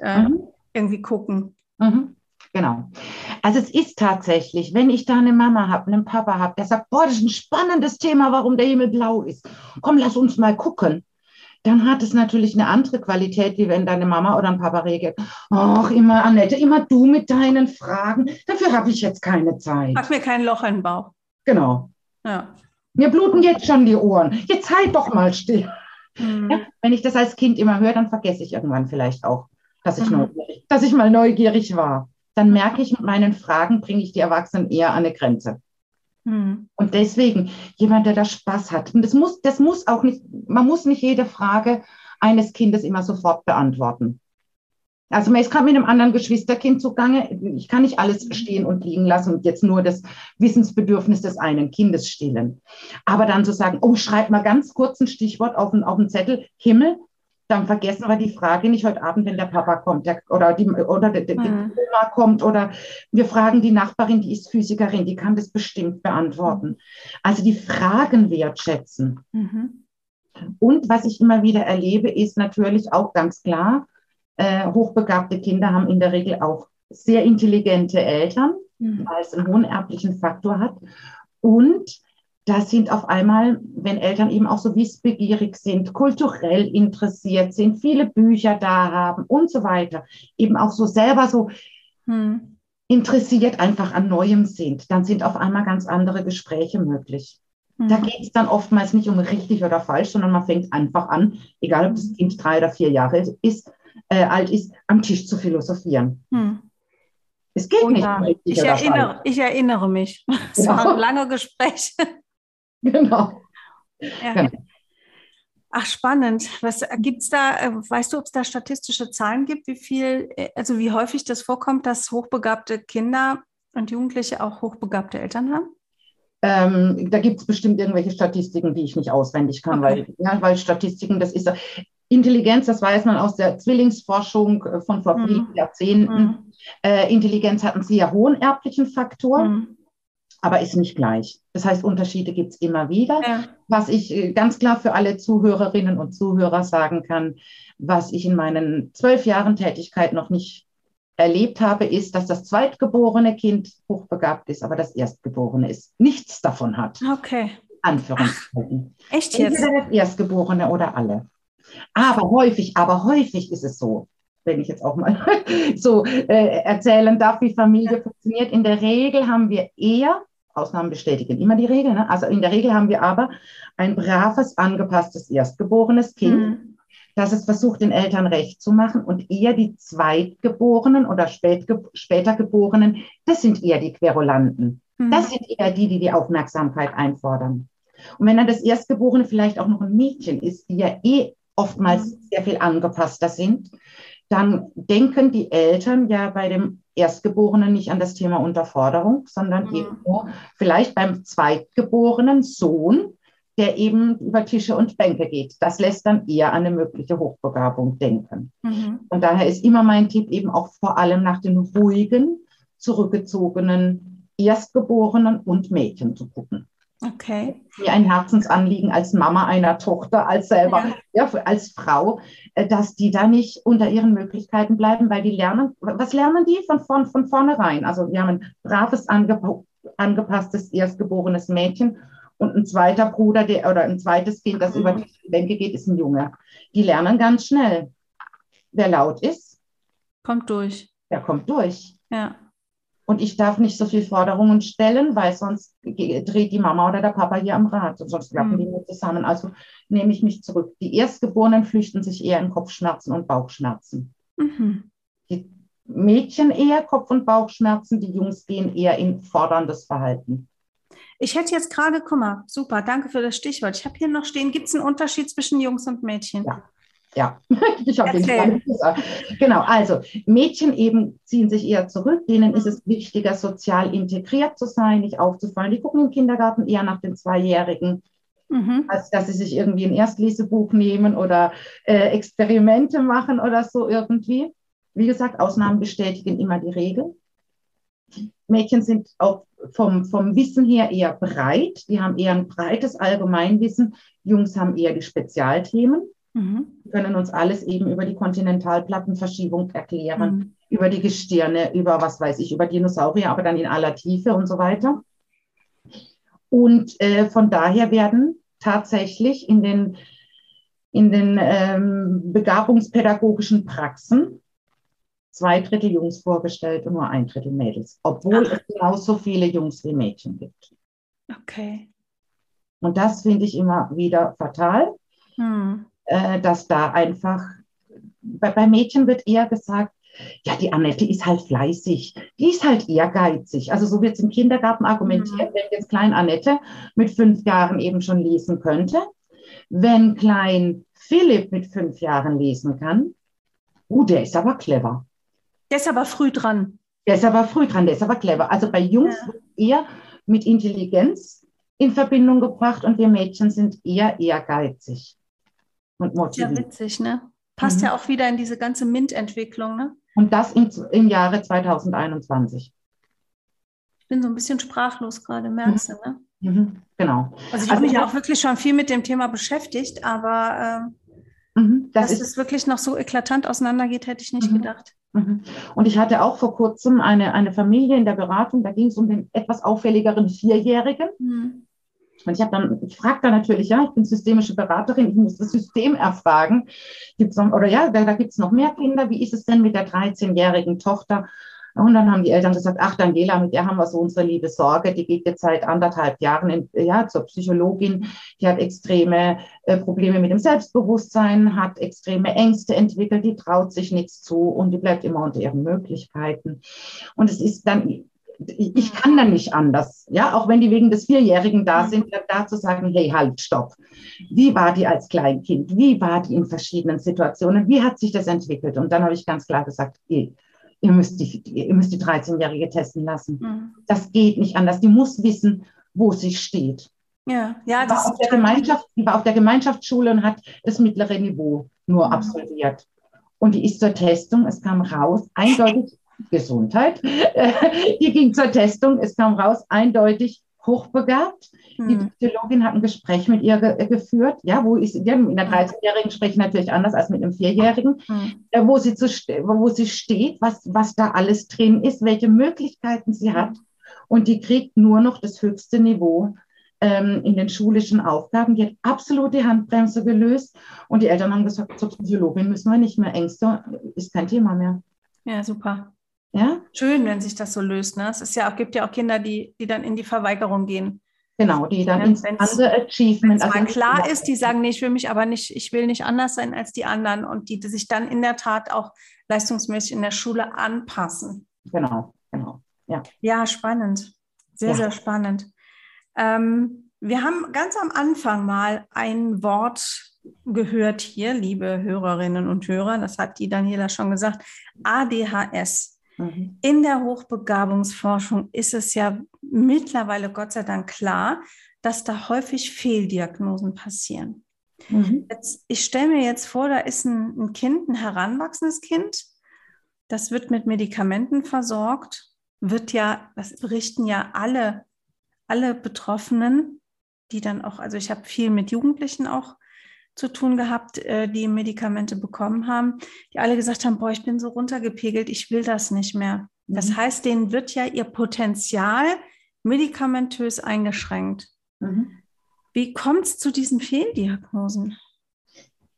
irgendwie gucken. Mhm. Genau. Also es ist tatsächlich, wenn ich da eine Mama habe, einen Papa habe, der sagt, boah, das ist ein spannendes Thema, warum der Himmel blau ist. Komm, lass uns mal gucken. Dann hat es natürlich eine andere Qualität, wie wenn deine Mama oder ein Papa regelt. Och, immer Annette, immer du mit deinen Fragen. Dafür habe ich jetzt keine Zeit. Mach mir kein Loch in den Bauch. Genau. Ja. Mir bluten jetzt schon die Ohren. Jetzt halt doch mal still. Mhm. Ja, wenn ich das als Kind immer höre, dann vergesse ich irgendwann vielleicht auch, dass ich mal neugierig war. Dann merke ich, mit meinen Fragen bringe ich die Erwachsenen eher an eine Grenze. Mhm. Und deswegen, jemand, der da Spaß hat, und das muss auch nicht, man muss nicht jede Frage eines Kindes immer sofort beantworten. Also man ist gerade mit einem anderen Geschwisterkind zugange, ich kann nicht alles stehen und liegen lassen und jetzt nur das Wissensbedürfnis des einen Kindes stillen. Aber dann zu sagen, oh, schreib mal ganz kurz ein Stichwort auf einen Zettel, Himmel, dann vergessen wir die Frage nicht heute Abend, wenn der Papa kommt oder die Oma kommt, oder wir fragen die Nachbarin, die ist Physikerin, die kann das bestimmt beantworten. Also die Fragen wertschätzen. Mhm. Und was ich immer wieder erlebe, ist natürlich auch ganz klar, hochbegabte Kinder haben in der Regel auch sehr intelligente Eltern, weil es einen hohen erblichen Faktor hat. Und das sind auf einmal, wenn Eltern eben auch so wissbegierig sind, kulturell interessiert sind, viele Bücher da haben und so weiter, eben auch so selber so interessiert einfach an Neuem sind, dann sind auf einmal ganz andere Gespräche möglich. Mhm. Da geht es dann oftmals nicht um richtig oder falsch, sondern man fängt einfach an, egal ob das Kind 3 oder 4 Jahre alt ist, am Tisch zu philosophieren. Mhm. Es geht nicht um richtig oder falsch. Ich erinnere mich. Es waren lange Gespräche. Genau. Ja. Genau. Ach, spannend. Was gibt's da? Weißt du, ob es da statistische Zahlen gibt, wie häufig das vorkommt, dass hochbegabte Kinder und Jugendliche auch hochbegabte Eltern haben? Da gibt es bestimmt irgendwelche Statistiken, die ich nicht auswendig kann, okay. weil Statistiken, das ist Intelligenz, das weiß man aus der Zwillingsforschung von vor vielen Jahrzehnten. Mhm. Intelligenz hat einen sehr hohen erblichen Faktor. Mhm. Aber ist nicht gleich. Das heißt, Unterschiede gibt es immer wieder. Ja. Was ich ganz klar für alle Zuhörerinnen und Zuhörer sagen kann, was ich in meinen 12 Jahren Tätigkeit noch nicht erlebt habe, ist, dass das zweitgeborene Kind hochbegabt ist, aber das erstgeborene ist nichts davon hat. Okay. Anführungszeichen. Echt jetzt? Entweder das Erstgeborene oder alle. Aber häufig ist es so, wenn ich jetzt auch mal so erzählen darf, wie Familie funktioniert. In der Regel haben wir eher, Ausnahmen bestätigen immer die Regel, ne? Also in der Regel haben wir aber ein braves, angepasstes, erstgeborenes Kind, das es versucht, den Eltern recht zu machen, und eher die Zweitgeborenen oder später Geborenen, das sind eher die Querulanten. Das sind eher die Aufmerksamkeit einfordern. Und wenn dann das Erstgeborene vielleicht auch noch ein Mädchen ist, die ja eh oftmals sehr viel angepasster sind, dann denken die Eltern ja bei dem Erstgeborenen nicht an das Thema Unterforderung, sondern eben nur vielleicht beim zweitgeborenen Sohn, der eben über Tische und Bänke geht. Das lässt dann eher an eine mögliche Hochbegabung denken. Und daher ist immer mein Tipp eben auch vor allem nach den ruhigen, zurückgezogenen Erstgeborenen und Mädchen zu gucken. Okay. Mir ein Herzensanliegen als Mama einer Tochter, als selber, als Frau, dass die da nicht unter ihren Möglichkeiten bleiben, weil die lernen, was lernen die von vornherein? Also wir haben ein braves, angepasstes, erstgeborenes Mädchen und ein zweiter Bruder oder ein zweites Kind, das über die Bänke geht, ist ein Junge. Die lernen ganz schnell. Wer laut ist, kommt durch. Der kommt durch. Ja. Und ich darf nicht so viel Forderungen stellen, weil sonst dreht die Mama oder der Papa hier am Rad. Und sonst klappen die nur zusammen. Also nehme ich mich zurück. Die Erstgeborenen flüchten sich eher in Kopfschmerzen und Bauchschmerzen. Die Mädchen eher Kopf- und Bauchschmerzen, die Jungs gehen eher in forderndes Verhalten. Ich hätte jetzt gerade, guck mal, super, danke für das Stichwort. Ich habe hier noch stehen, gibt es einen Unterschied zwischen Jungs und Mädchen? Ja, ich habe den Fall gesagt. Genau, also Mädchen eben ziehen sich eher zurück, denen ist es wichtiger, sozial integriert zu sein, nicht aufzufallen. Die gucken im Kindergarten eher nach den Zweijährigen, als dass sie sich irgendwie ein Erstlesebuch nehmen oder Experimente machen oder so irgendwie. Wie gesagt, Ausnahmen bestätigen immer die Regel. Mädchen sind auch vom Wissen her eher breit, die haben eher ein breites Allgemeinwissen, Jungs haben eher die Spezialthemen. Wir können uns alles eben über die Kontinentalplattenverschiebung erklären, über die Gestirne, über was weiß ich, über Dinosaurier, aber dann in aller Tiefe und so weiter. Und von daher werden tatsächlich in den begabungspädagogischen Praxen 2 Drittel Jungs vorgestellt und nur 1 Drittel Mädels, obwohl es genauso viele Jungs wie Mädchen gibt. Okay. Und das finde ich immer wieder fatal. Dass da einfach, bei Mädchen wird eher gesagt, ja, die Annette ist halt fleißig, die ist halt ehrgeizig. Also so wird es im Kindergarten argumentiert, wenn jetzt klein Annette mit 5 Jahren eben schon lesen könnte, wenn klein Philipp mit 5 Jahren lesen kann, der ist aber clever. Der ist aber früh dran. Der ist aber clever. Also bei Jungs wird eher mit Intelligenz in Verbindung gebracht und wir Mädchen sind eher ehrgeizig. Und motiviert. Ja, witzig, ne? Passt ja auch wieder in diese ganze MINT-Entwicklung, ne? Und das im Jahre 2021. Ich bin so ein bisschen sprachlos gerade, merkst du, ne? Genau. Also ich habe mich ja auch wirklich schon viel mit dem Thema beschäftigt, aber dass es wirklich noch so eklatant auseinandergeht, hätte ich nicht gedacht. Und ich hatte auch vor kurzem eine Familie in der Beratung, da ging es um den etwas auffälligeren 4-Jährigen. Und ich frage da natürlich, ich bin systemische Beraterin, ich muss das System erfragen. Da gibt es noch mehr Kinder. Wie ist es denn mit der 13-jährigen Tochter? Und dann haben die Eltern gesagt, ach Daniela, mit der haben wir so unsere liebe Sorge. Die geht jetzt seit anderthalb Jahren zur Psychologin. Die hat extreme Probleme mit dem Selbstbewusstsein, hat extreme Ängste entwickelt, die traut sich nichts zu und die bleibt immer unter ihren Möglichkeiten. Und es ist dann... Ich kann da nicht anders, ja, auch wenn die wegen des 4-Jährigen da sind, da zu sagen, hey, halt, stopp. Wie war die als Kleinkind? Wie war die in verschiedenen Situationen? Wie hat sich das entwickelt? Und dann habe ich ganz klar gesagt, ihr müsst die 13-Jährige testen lassen. Das geht nicht anders. Die muss wissen, wo sie steht. Ja, die war auf der Gemeinschaftsschule und hat das mittlere Niveau nur absolviert. Und die ist zur Testung, es kam raus, eindeutig Gesundheit. Die ging zur Testung, es kam raus, eindeutig hochbegabt. Die Psychologin hat ein Gespräch mit ihr geführt. Ja, mit einer 13-Jährigen sprechen natürlich anders als mit einem 4-Jährigen. Wo sie steht, was da alles drin ist, welche Möglichkeiten sie hat. Und die kriegt nur noch das höchste Niveau in den schulischen Aufgaben. Die hat absolut die Handbremse gelöst und die Eltern haben gesagt, zur Psychologin müssen wir nicht mehr, Ängste ist kein Thema mehr. Ja, super. Ja? Schön, wenn sich das so löst. Ne? Es ist ja auch, gibt ja auch Kinder, die dann in die Verweigerung gehen. Genau, die dann ins andere Achievement. Wenn es mal klar ist, die sagen, nee, ich will nicht anders sein als die anderen und die sich dann in der Tat auch leistungsmäßig in der Schule anpassen. Genau, ja. Ja, spannend. Sehr spannend. Wir haben ganz am Anfang mal ein Wort gehört hier, liebe Hörerinnen und Hörer, das hat die Daniela schon gesagt, ADHS. Mhm. In der Hochbegabungsforschung ist es ja mittlerweile Gott sei Dank klar, dass da häufig Fehldiagnosen passieren. Mhm. Ich stelle mir jetzt vor, da ist ein Kind, ein heranwachsendes Kind, das wird mit Medikamenten versorgt, das berichten ja alle Betroffenen, die dann auch, also ich habe viel mit Jugendlichen auch zu tun gehabt, die Medikamente bekommen haben, die alle gesagt haben, boah, ich bin so runtergepegelt, ich will das nicht mehr. Mhm. Das heißt, denen wird ja ihr Potenzial medikamentös eingeschränkt. Mhm. Wie kommt es zu diesen Fehldiagnosen?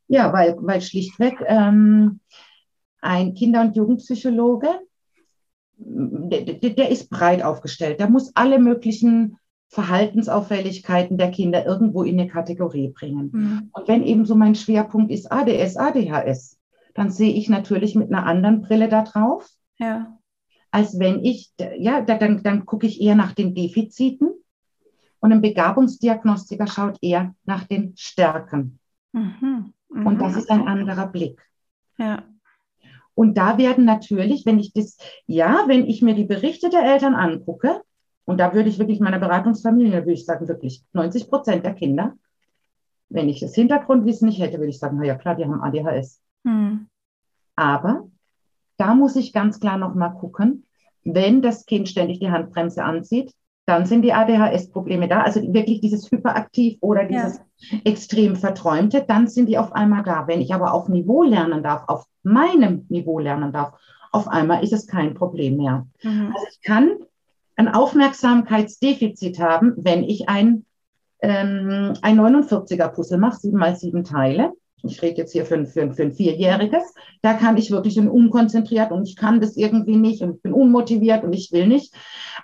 Ja, weil schlichtweg ein Kinder- und Jugendpsychologe, der ist breit aufgestellt. Der muss alle möglichen Verhaltensauffälligkeiten der Kinder irgendwo in eine Kategorie bringen. Mhm. Und wenn eben so mein Schwerpunkt ist ADHS, dann sehe ich natürlich mit einer anderen Brille da drauf, als wenn ich, dann gucke ich eher nach den Defiziten und ein Begabungsdiagnostiker schaut eher nach den Stärken. Mhm. Mhm. Und das ist ein anderer Blick. Ja. Und da werden natürlich, wenn ich mir die Berichte der Eltern angucke, und da würde ich wirklich meiner Beratungsfamilie, würde ich sagen, wirklich 90% der Kinder, wenn ich das Hintergrundwissen nicht hätte, würde ich sagen, na ja klar, die haben ADHS. Hm. Aber da muss ich ganz klar nochmal gucken, wenn das Kind ständig die Handbremse anzieht, dann sind die ADHS-Probleme da. Also wirklich dieses hyperaktiv oder dieses extrem verträumte, dann sind die auf einmal da. Wenn ich aber auf Niveau lernen darf, auf meinem Niveau lernen darf, auf einmal ist es kein Problem mehr. Mhm. Also ich kann ein Aufmerksamkeitsdefizit haben, wenn ich ein 49er-Puzzle mache, 7x7 Teile. Ich rede jetzt hier für ein Vierjähriges. Da kann ich wirklich unkonzentriert und ich kann das irgendwie nicht und ich bin unmotiviert und ich will nicht.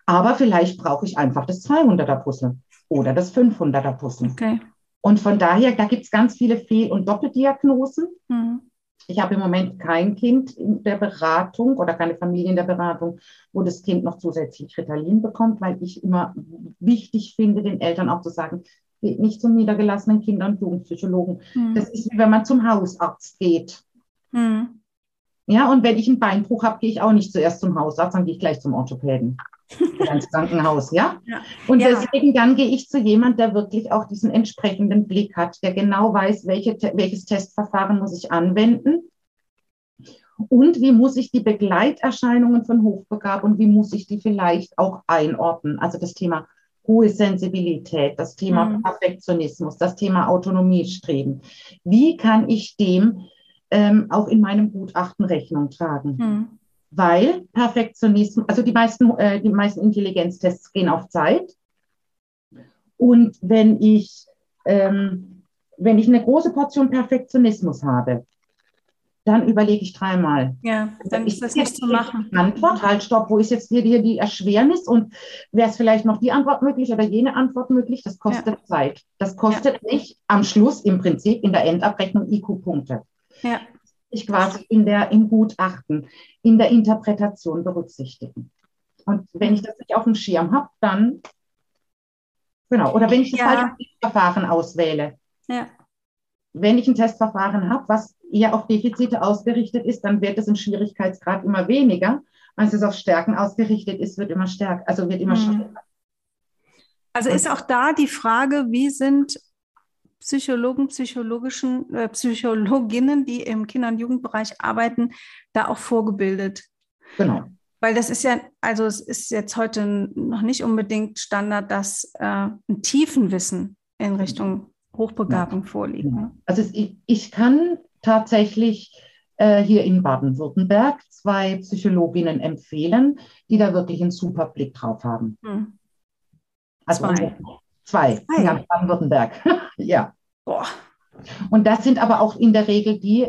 Aber vielleicht brauche ich einfach das 200er-Puzzle oder das 500er-Puzzle. Okay. Und von daher, da gibt es ganz viele Fehl- und Doppeldiagnosen. Mhm. Ich habe im Moment kein Kind in der Beratung oder keine Familie in der Beratung, wo das Kind noch zusätzlich Ritalin bekommt, weil ich immer wichtig finde, den Eltern auch zu sagen, geht nicht zum niedergelassenen Kinder- und Jugendpsychologen. Mhm. Das ist wie wenn man zum Hausarzt geht. Mhm. Ja, und wenn ich einen Beinbruch habe, gehe ich auch nicht zuerst zum Hausarzt, dann gehe ich gleich zum Orthopäden. Ganz Krankenhaus, ja? Und deswegen dann gehe ich zu jemandem, der wirklich auch diesen entsprechenden Blick hat, der genau weiß, welches Testverfahren muss ich anwenden und wie muss ich die Begleiterscheinungen von Hochbegabung und wie muss ich die vielleicht auch einordnen. Also das Thema hohe Sensibilität, das Thema Perfektionismus, das Thema Autonomiestreben. Wie kann ich dem auch in meinem Gutachten Rechnung tragen? Mhm. Weil Perfektionismus, also die meisten Intelligenztests gehen auf Zeit. Und wenn ich eine große Portion Perfektionismus habe, dann überlege ich dreimal. Ja, dann ist das nicht zu machen. Antwort, halt, stopp, wo ist jetzt hier die Erschwernis und wäre es vielleicht noch die Antwort möglich oder jene Antwort möglich? Das kostet Zeit. Das kostet mich am Schluss im Prinzip in der Endabrechnung IQ-Punkte. Ja. Ich quasi im Gutachten, in der Interpretation berücksichtigen. Und wenn ich das nicht auf dem Schirm habe, dann, oder wenn ich das falsche Testverfahren auswähle. Ja. Wenn ich ein Testverfahren habe, was eher auf Defizite ausgerichtet ist, dann wird es im Schwierigkeitsgrad immer weniger. Wenn es auf Stärken ausgerichtet ist, wird immer schwieriger. Also ist auch da die Frage, wie sind Psychologen, Psychologinnen, die im Kinder- und Jugendbereich arbeiten, da auch vorgebildet. Genau. Weil das ist es ist jetzt heute noch nicht unbedingt Standard, dass ein Tiefenwissen in Richtung Hochbegabung vorliegt. Ne? Also ich kann tatsächlich hier in Baden-Württemberg 2 Psychologinnen empfehlen, die da wirklich einen super Blick drauf haben. Hm. Also 2 nach Baden-Württemberg. Ja. Boah. Und das sind aber auch in der Regel die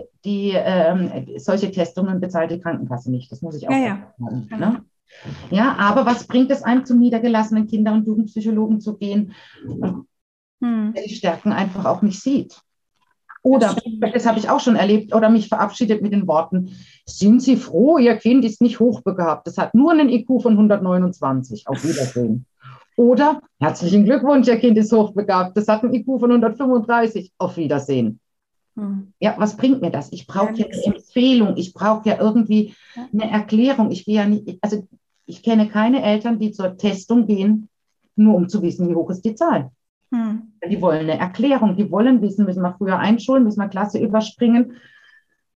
solche Testungen bezahlt die Krankenkasse nicht. Das muss ich auch sagen. Ja. Ne? Ja, aber was bringt es einem, zum niedergelassenen Kinder- und Jugendpsychologen zu gehen, der die Stärken einfach auch nicht sieht? Oder, das habe ich auch schon erlebt, oder mich verabschiedet mit den Worten, sind Sie froh, Ihr Kind ist nicht hochbegabt, das hat nur einen IQ von 129, auf Wiedersehen. Oder, herzlichen Glückwunsch, Ihr Kind ist hochbegabt, das hat einen IQ von 135, auf Wiedersehen. Ja, was bringt mir das? Ich brauche ja eine Empfehlung, ich brauche ja irgendwie eine Erklärung. Ich gehe ja nicht, also ich kenne keine Eltern, die zur Testung gehen, nur um zu wissen, wie hoch ist die Zahl. Die wollen eine Erklärung, die wollen wissen, müssen wir früher einschulen, müssen wir Klasse überspringen.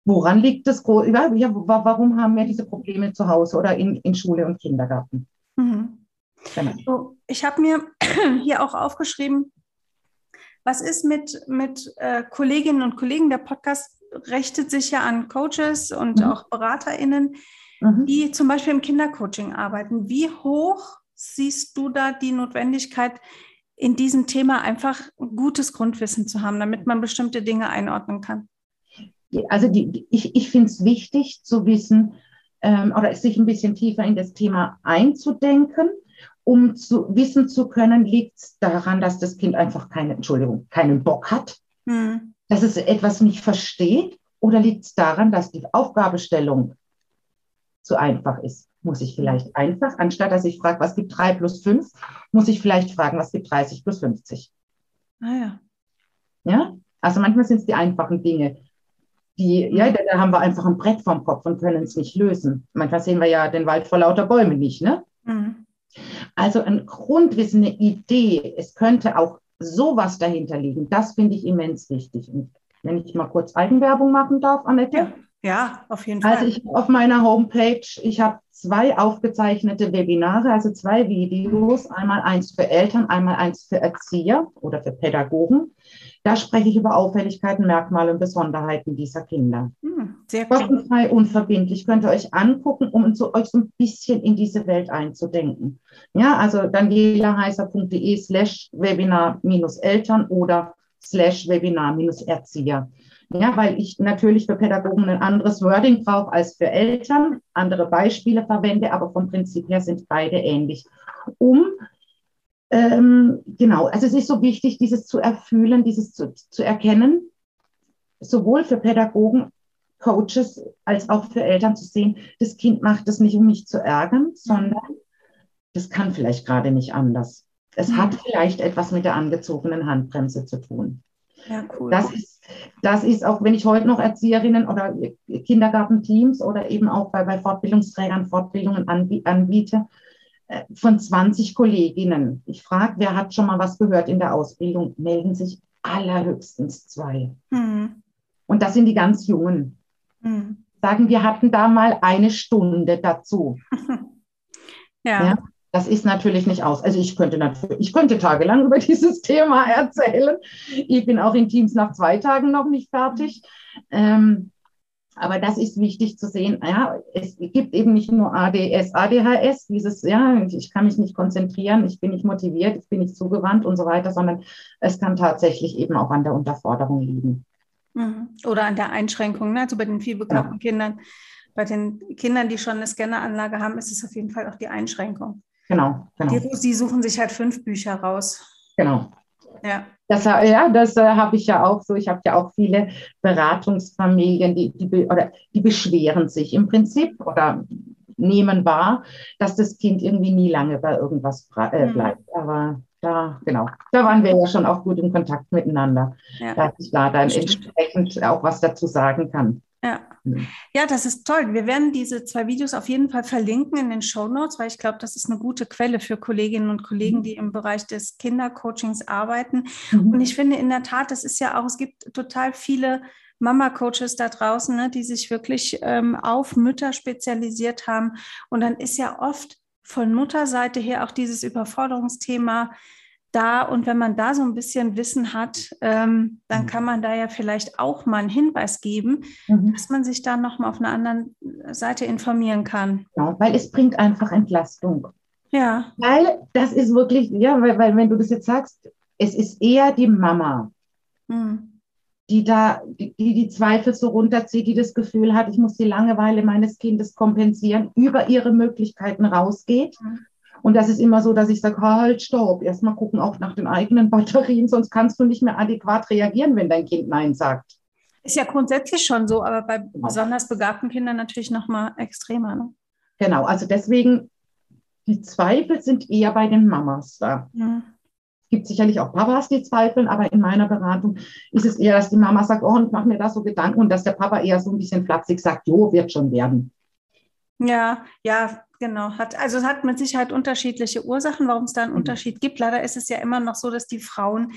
Woran liegt das? Ja, warum haben wir diese Probleme zu Hause oder in Schule und Kindergarten? Genau. So, ich habe mir hier auch aufgeschrieben, was ist mit Kolleginnen und Kollegen? Der Podcast richtet sich ja an Coaches und auch BeraterInnen, die zum Beispiel im Kindercoaching arbeiten. Wie hoch siehst du da die Notwendigkeit, in diesem Thema einfach ein gutes Grundwissen zu haben, damit man bestimmte Dinge einordnen kann? Also ich finde es wichtig zu wissen oder sich ein bisschen tiefer in das Thema einzudenken, um zu wissen zu können, liegt es daran, dass das Kind einfach keinen Bock hat, dass es etwas nicht versteht, oder liegt es daran, dass die Aufgabenstellung zu einfach ist? Muss ich vielleicht einfach, anstatt dass ich frage, was gibt 3 plus 5, muss ich vielleicht fragen, was gibt 30 plus 50? Ja? Also manchmal sind es die einfachen Dinge, die, da haben wir einfach ein Brett vorm Kopf und können es nicht lösen. Manchmal sehen wir ja den Wald vor lauter Bäumen nicht, ne? Also ein Grundwissen, eine Idee, es könnte auch sowas dahinter liegen, das finde ich immens wichtig. Und wenn ich mal kurz Eigenwerbung machen darf, Annette? Ja, auf jeden Fall. Also ich habe auf meiner Homepage, ich habe 2 aufgezeichnete Webinare, also 2 Videos, einmal eins für Eltern, einmal eins für Erzieher oder für Pädagogen. Da spreche ich über Auffälligkeiten, Merkmale und Besonderheiten dieser Kinder. Sehr gut. Kostenfrei, unverbindlich. Könnt ihr euch angucken, um euch so ein bisschen in diese Welt einzudenken. Ja, also danielaheiser.de/Webinar-Eltern oder /Webinar-Erzieher. Ja, weil ich natürlich für Pädagogen ein anderes Wording brauche als für Eltern, andere Beispiele verwende, aber vom Prinzip her sind beide ähnlich. Also es ist so wichtig, dieses zu erfühlen, dieses zu erkennen, sowohl für Pädagogen, Coaches, als auch für Eltern zu sehen, das Kind macht das nicht, um mich zu ärgern, sondern das kann vielleicht gerade nicht anders. Es hat vielleicht etwas mit der angezogenen Handbremse zu tun. Ja, cool. Das ist auch, wenn ich heute noch Erzieherinnen oder Kindergartenteams oder eben auch bei Fortbildungsträgern Fortbildungen anbiete, von 20 Kolleginnen. Ich frage, wer hat schon mal was gehört in der Ausbildung? Melden sich allerhöchstens 2. Und das sind die ganz Jungen. Sagen, wir hatten da mal eine Stunde dazu. Ja. Das ist natürlich nicht aus. Also ich könnte tagelang über dieses Thema erzählen. Ich bin auch in Teams nach 2 Tagen noch nicht fertig. Aber das ist wichtig zu sehen. Ja, es gibt eben nicht nur ADHS, dieses, ich kann mich nicht konzentrieren, ich bin nicht motiviert, ich bin nicht zugewandt und so weiter, sondern es kann tatsächlich eben auch an der Unterforderung liegen. Oder an der Einschränkung, ne? Also bei den vielbegabten Kindern. Bei den Kindern, die schon eine Scanneranlage haben, ist es auf jeden Fall auch die Einschränkung. Genau. Die suchen sich halt 5 Bücher raus. Genau. Ja. Das habe ich ja auch so. Ich habe ja auch viele Beratungsfamilien, die beschweren sich im Prinzip oder nehmen wahr, dass das Kind irgendwie nie lange bei irgendwas bleibt. Aber da waren wir ja schon auch gut im Kontakt miteinander, dass ich da dann entsprechend auch was dazu sagen kann. Ja, das ist toll. Wir werden diese 2 Videos auf jeden Fall verlinken in den Shownotes, weil ich glaube, das ist eine gute Quelle für Kolleginnen und Kollegen, die im Bereich des Kindercoachings arbeiten. Und ich finde in der Tat, das ist ja auch, es gibt total viele Mama-Coaches da draußen, ne, die sich wirklich auf Mütter spezialisiert haben. Und dann ist ja oft von Mutterseite her auch dieses Überforderungsthema da, und wenn man da so ein bisschen Wissen hat, dann kann man da ja vielleicht auch mal einen Hinweis geben, dass man sich da nochmal auf einer anderen Seite informieren kann. Ja, weil es bringt einfach Entlastung. Ja. Weil das ist wirklich, ja, weil wenn du das jetzt sagst, es ist eher die Mama, die Zweifel so runterzieht, die das Gefühl hat, ich muss die Langeweile meines Kindes kompensieren, über ihre Möglichkeiten rausgeht. Mhm. Und das ist immer so, dass ich sage, halt, stopp, erstmal gucken auch nach den eigenen Batterien, sonst kannst du nicht mehr adäquat reagieren, wenn dein Kind Nein sagt. Ist ja grundsätzlich schon so, aber bei besonders begabten Kindern natürlich nochmal extremer. Ne? Genau, also deswegen, die Zweifel sind eher bei den Mamas da. Ja. Es gibt sicherlich auch Papas, die zweifeln, aber in meiner Beratung ist es eher, dass die Mama sagt, oh, ich mache mir da so Gedanken, und dass der Papa eher so ein bisschen flapsig sagt, jo, wird schon werden. Ja, ja. Genau, es hat mit Sicherheit unterschiedliche Ursachen, warum es da einen Unterschied gibt. Leider ist es ja immer noch so, dass die Frauen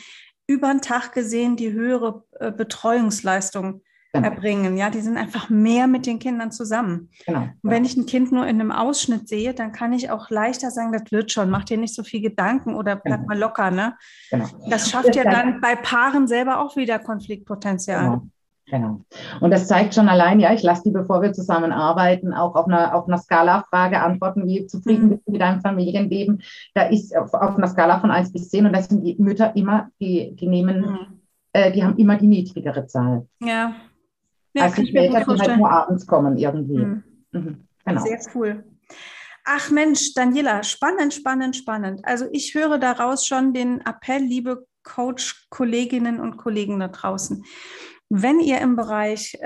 über den Tag gesehen die höhere Betreuungsleistung erbringen. Ja, die sind einfach mehr mit den Kindern zusammen. Genau. Und wenn ich ein Kind nur in einem Ausschnitt sehe, dann kann ich auch leichter sagen, das wird schon, mach dir nicht so viel Gedanken oder bleib mal locker. Ne? Genau. Das schafft ja dann bei Paaren selber auch wieder Konfliktpotenzial. Genau. Genau. Und das zeigt schon allein, ja, ich lasse die, bevor wir zusammenarbeiten, auch auf einer Skala-Frage antworten, wie zufrieden bist du mit deinem Familienleben. Da ist auf einer Skala von 1 bis 10, und das sind die Mütter immer, die haben immer die niedrigere Zahl. Ja. Ja, also die Väter, die halt nur abends kommen irgendwie. Mhm. Mhm. Genau. Sehr cool. Ach Mensch, Daniela, spannend, spannend, spannend. Also ich höre daraus schon den Appell, liebe Coach-Kolleginnen und Kollegen da draußen. Wenn ihr im Bereich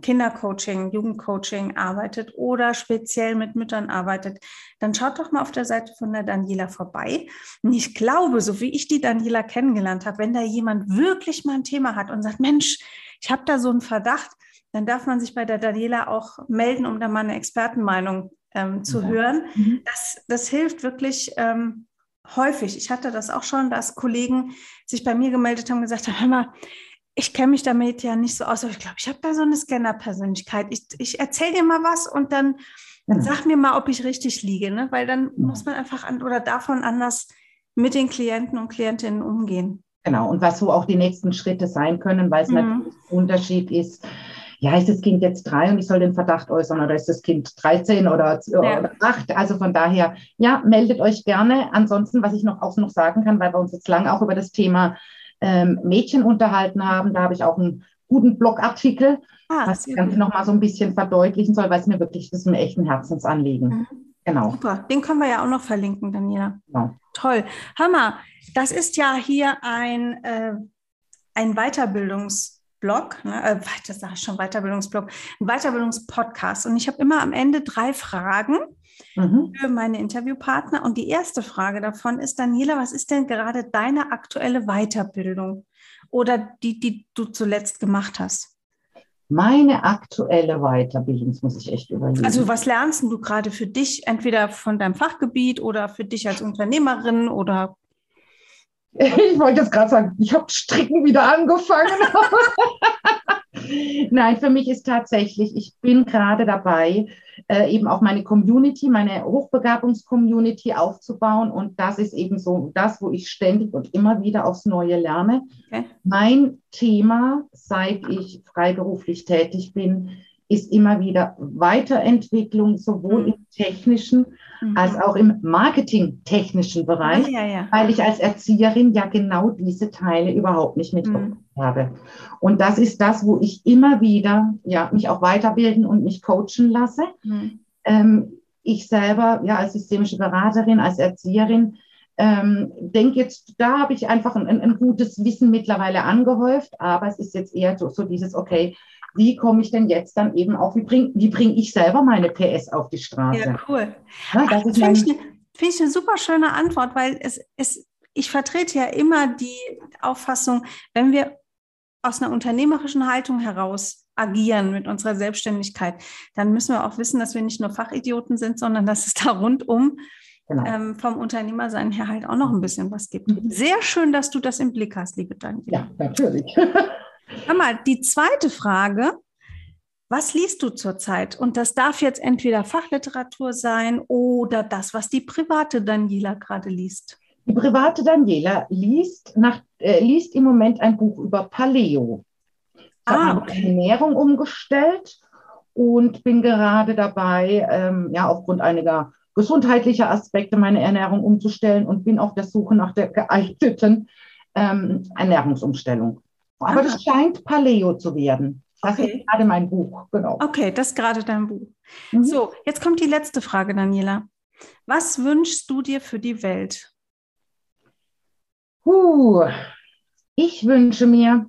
Kindercoaching, Jugendcoaching arbeitet oder speziell mit Müttern arbeitet, dann schaut doch mal auf der Seite von der Daniela vorbei. Und ich glaube, so wie ich die Daniela kennengelernt habe, wenn da jemand wirklich mal ein Thema hat und sagt, Mensch, ich habe da so einen Verdacht, dann darf man sich bei der Daniela auch melden, um da mal eine Expertenmeinung zu hören. Mhm. Das hilft wirklich häufig. Ich hatte das auch schon, dass Kollegen sich bei mir gemeldet haben und gesagt haben, hör mal, ich kenne mich damit ja nicht so aus, aber ich glaube, ich habe da so eine Scanner-Persönlichkeit. Ich erzähle dir mal was und dann sag mir mal, ob ich richtig liege, ne? Weil dann muss man einfach anders mit den Klienten und Klientinnen umgehen. Genau, und was so auch die nächsten Schritte sein können, weil es natürlich ein Unterschied ist, ja, ist das Kind jetzt 3 und ich soll den Verdacht äußern, oder ist das Kind 13 oder 8? Also von daher, ja, meldet euch gerne. Ansonsten, was ich noch sagen kann, weil wir uns jetzt lange auch über das Thema Mädchen unterhalten haben. Da habe ich auch einen guten Blogartikel, was das Ganze nochmal so ein bisschen verdeutlichen soll, weil es mir wirklich, das ist mir echt ein Herzensanliegen. Mhm. Genau. Super, den können wir ja auch noch verlinken, Daniela. Genau. Toll. Hammer, das ist ja hier ein Weiterbildungsblog, ne? Das sage ich schon, Weiterbildungsblog, ein Weiterbildungspodcast. Und ich habe immer am Ende 3 Fragen für meine Interviewpartner. Und die erste Frage davon ist, Daniela, was ist denn gerade deine aktuelle Weiterbildung oder die du zuletzt gemacht hast? Meine aktuelle Weiterbildung, das muss ich echt überlegen. Also was lernst du gerade für dich, entweder von deinem Fachgebiet oder für dich als Unternehmerin oder... Ich wollte jetzt gerade sagen, ich habe Stricken wieder angefangen. Nein, für mich ist tatsächlich, ich bin gerade dabei, eben auch meine Hochbegabungs-Community aufzubauen. Und das ist eben so das, wo ich ständig und immer wieder aufs Neue lerne. Okay. Mein Thema, seit ich freiberuflich tätig bin, ist immer wieder Weiterentwicklung, sowohl im technischen als auch im marketingtechnischen Bereich, weil ich als Erzieherin ja genau diese Teile überhaupt nicht mitbekommen habe. Und das ist das, wo ich immer wieder mich auch weiterbilden und mich coachen lasse. Ich selber als systemische Beraterin, als Erzieherin, denke jetzt, da habe ich einfach ein gutes Wissen mittlerweile angehäuft, aber es ist jetzt eher so dieses, okay, wie komme ich denn jetzt dann eben auch, wie bringe ich selber meine PS auf die Straße? Ja, cool. Ja, das finde ich eine super schöne Antwort, weil ich vertrete ja immer die Auffassung, wenn wir aus einer unternehmerischen Haltung heraus agieren mit unserer Selbstständigkeit, dann müssen wir auch wissen, dass wir nicht nur Fachidioten sind, sondern dass es da rundum vom Unternehmersein her halt auch noch ein bisschen was gibt. Sehr schön, dass du das im Blick hast, liebe Daniela. Ja, natürlich. Hör mal, die zweite Frage, was liest du zurzeit? Und das darf jetzt entweder Fachliteratur sein oder das, was die private Daniela gerade liest. Die private Daniela liest im Moment ein Buch über Paleo. Ich habe Ernährung umgestellt und bin gerade dabei, aufgrund einiger gesundheitliche Aspekte meine Ernährung umzustellen und bin auf der Suche nach der geeigneten Ernährungsumstellung. Aber das scheint Paleo zu werden. Das ist gerade mein Buch, genau. Okay, das ist gerade dein Buch. Mhm. So, jetzt kommt die letzte Frage, Daniela. Was wünschst du dir für die Welt? Ich wünsche mir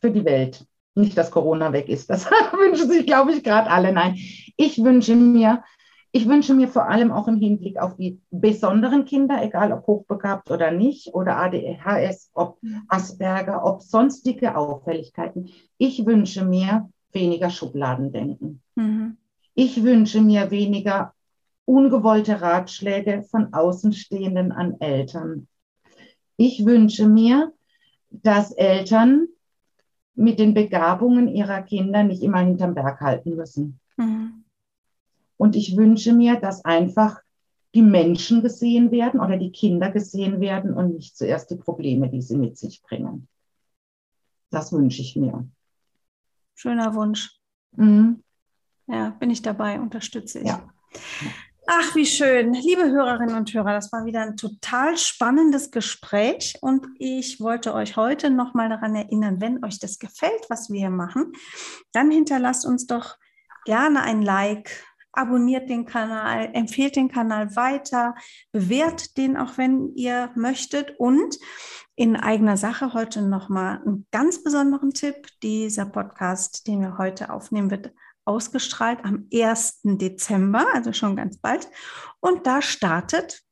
für die Welt, nicht, dass Corona weg ist, das wünschen sich, glaube ich, gerade alle. Nein, ich wünsche mir vor allem auch im Hinblick auf die besonderen Kinder, egal ob hochbegabt oder nicht, oder ADHS, ob Asperger, ob sonstige Auffälligkeiten. Ich wünsche mir weniger Schubladendenken. Mhm. Ich wünsche mir weniger ungewollte Ratschläge von Außenstehenden an Eltern. Ich wünsche mir, dass Eltern mit den Begabungen ihrer Kinder nicht immer hinterm Berg halten müssen. Mhm. Und ich wünsche mir, dass einfach die Menschen gesehen werden oder die Kinder gesehen werden und nicht zuerst die Probleme, die sie mit sich bringen. Das wünsche ich mir. Schöner Wunsch. Mhm. Ja, bin ich dabei, unterstütze ich. Ja. Ach, wie schön. Liebe Hörerinnen und Hörer, das war wieder ein total spannendes Gespräch und ich wollte euch heute nochmal daran erinnern, wenn euch das gefällt, was wir hier machen, dann hinterlasst uns doch gerne ein Like, abonniert den Kanal, empfehlt den Kanal weiter, bewährt den auch, wenn ihr möchtet und in eigener Sache heute nochmal einen ganz besonderen Tipp. Dieser Podcast, den wir heute aufnehmen, wird ausgestrahlt am 1. Dezember, also schon ganz bald. Und da startet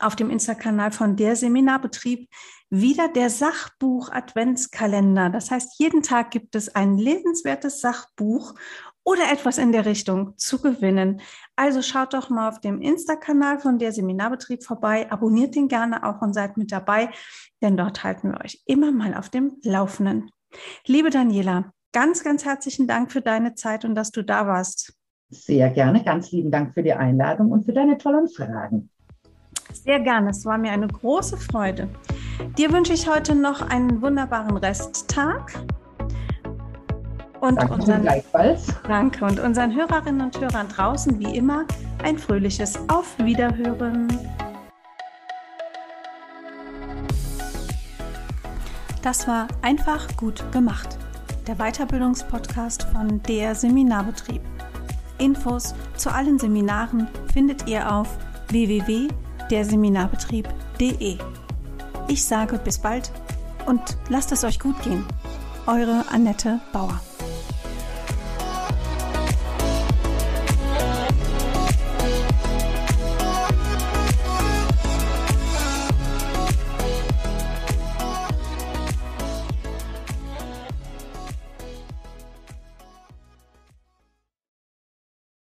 auf dem Insta-Kanal von der Seminarbetrieb wieder der Sachbuch-Adventskalender. Das heißt, jeden Tag gibt es ein lesenswertes Sachbuch oder etwas in der Richtung zu gewinnen. Also schaut doch mal auf dem Insta-Kanal von der Seminarbetrieb vorbei, abonniert den gerne auch und seid mit dabei, denn dort halten wir euch immer mal auf dem Laufenden. Liebe Daniela, ganz, ganz herzlichen Dank für deine Zeit und dass du da warst. Sehr gerne. Ganz lieben Dank für die Einladung und für deine tollen Fragen. Sehr gerne. Es war mir eine große Freude. Dir wünsche ich heute noch einen wunderbaren Resttag. Und danke, gleichfalls. Danke. Und unseren Hörerinnen und Hörern draußen, wie immer, ein fröhliches Auf Wiederhören. Das war einfach gut gemacht. Der Weiterbildungspodcast von der Seminarbetrieb. Infos zu allen Seminaren findet ihr auf www.derseminarbetrieb.de. Ich sage bis bald und lasst es euch gut gehen. Eure Annette Bauer.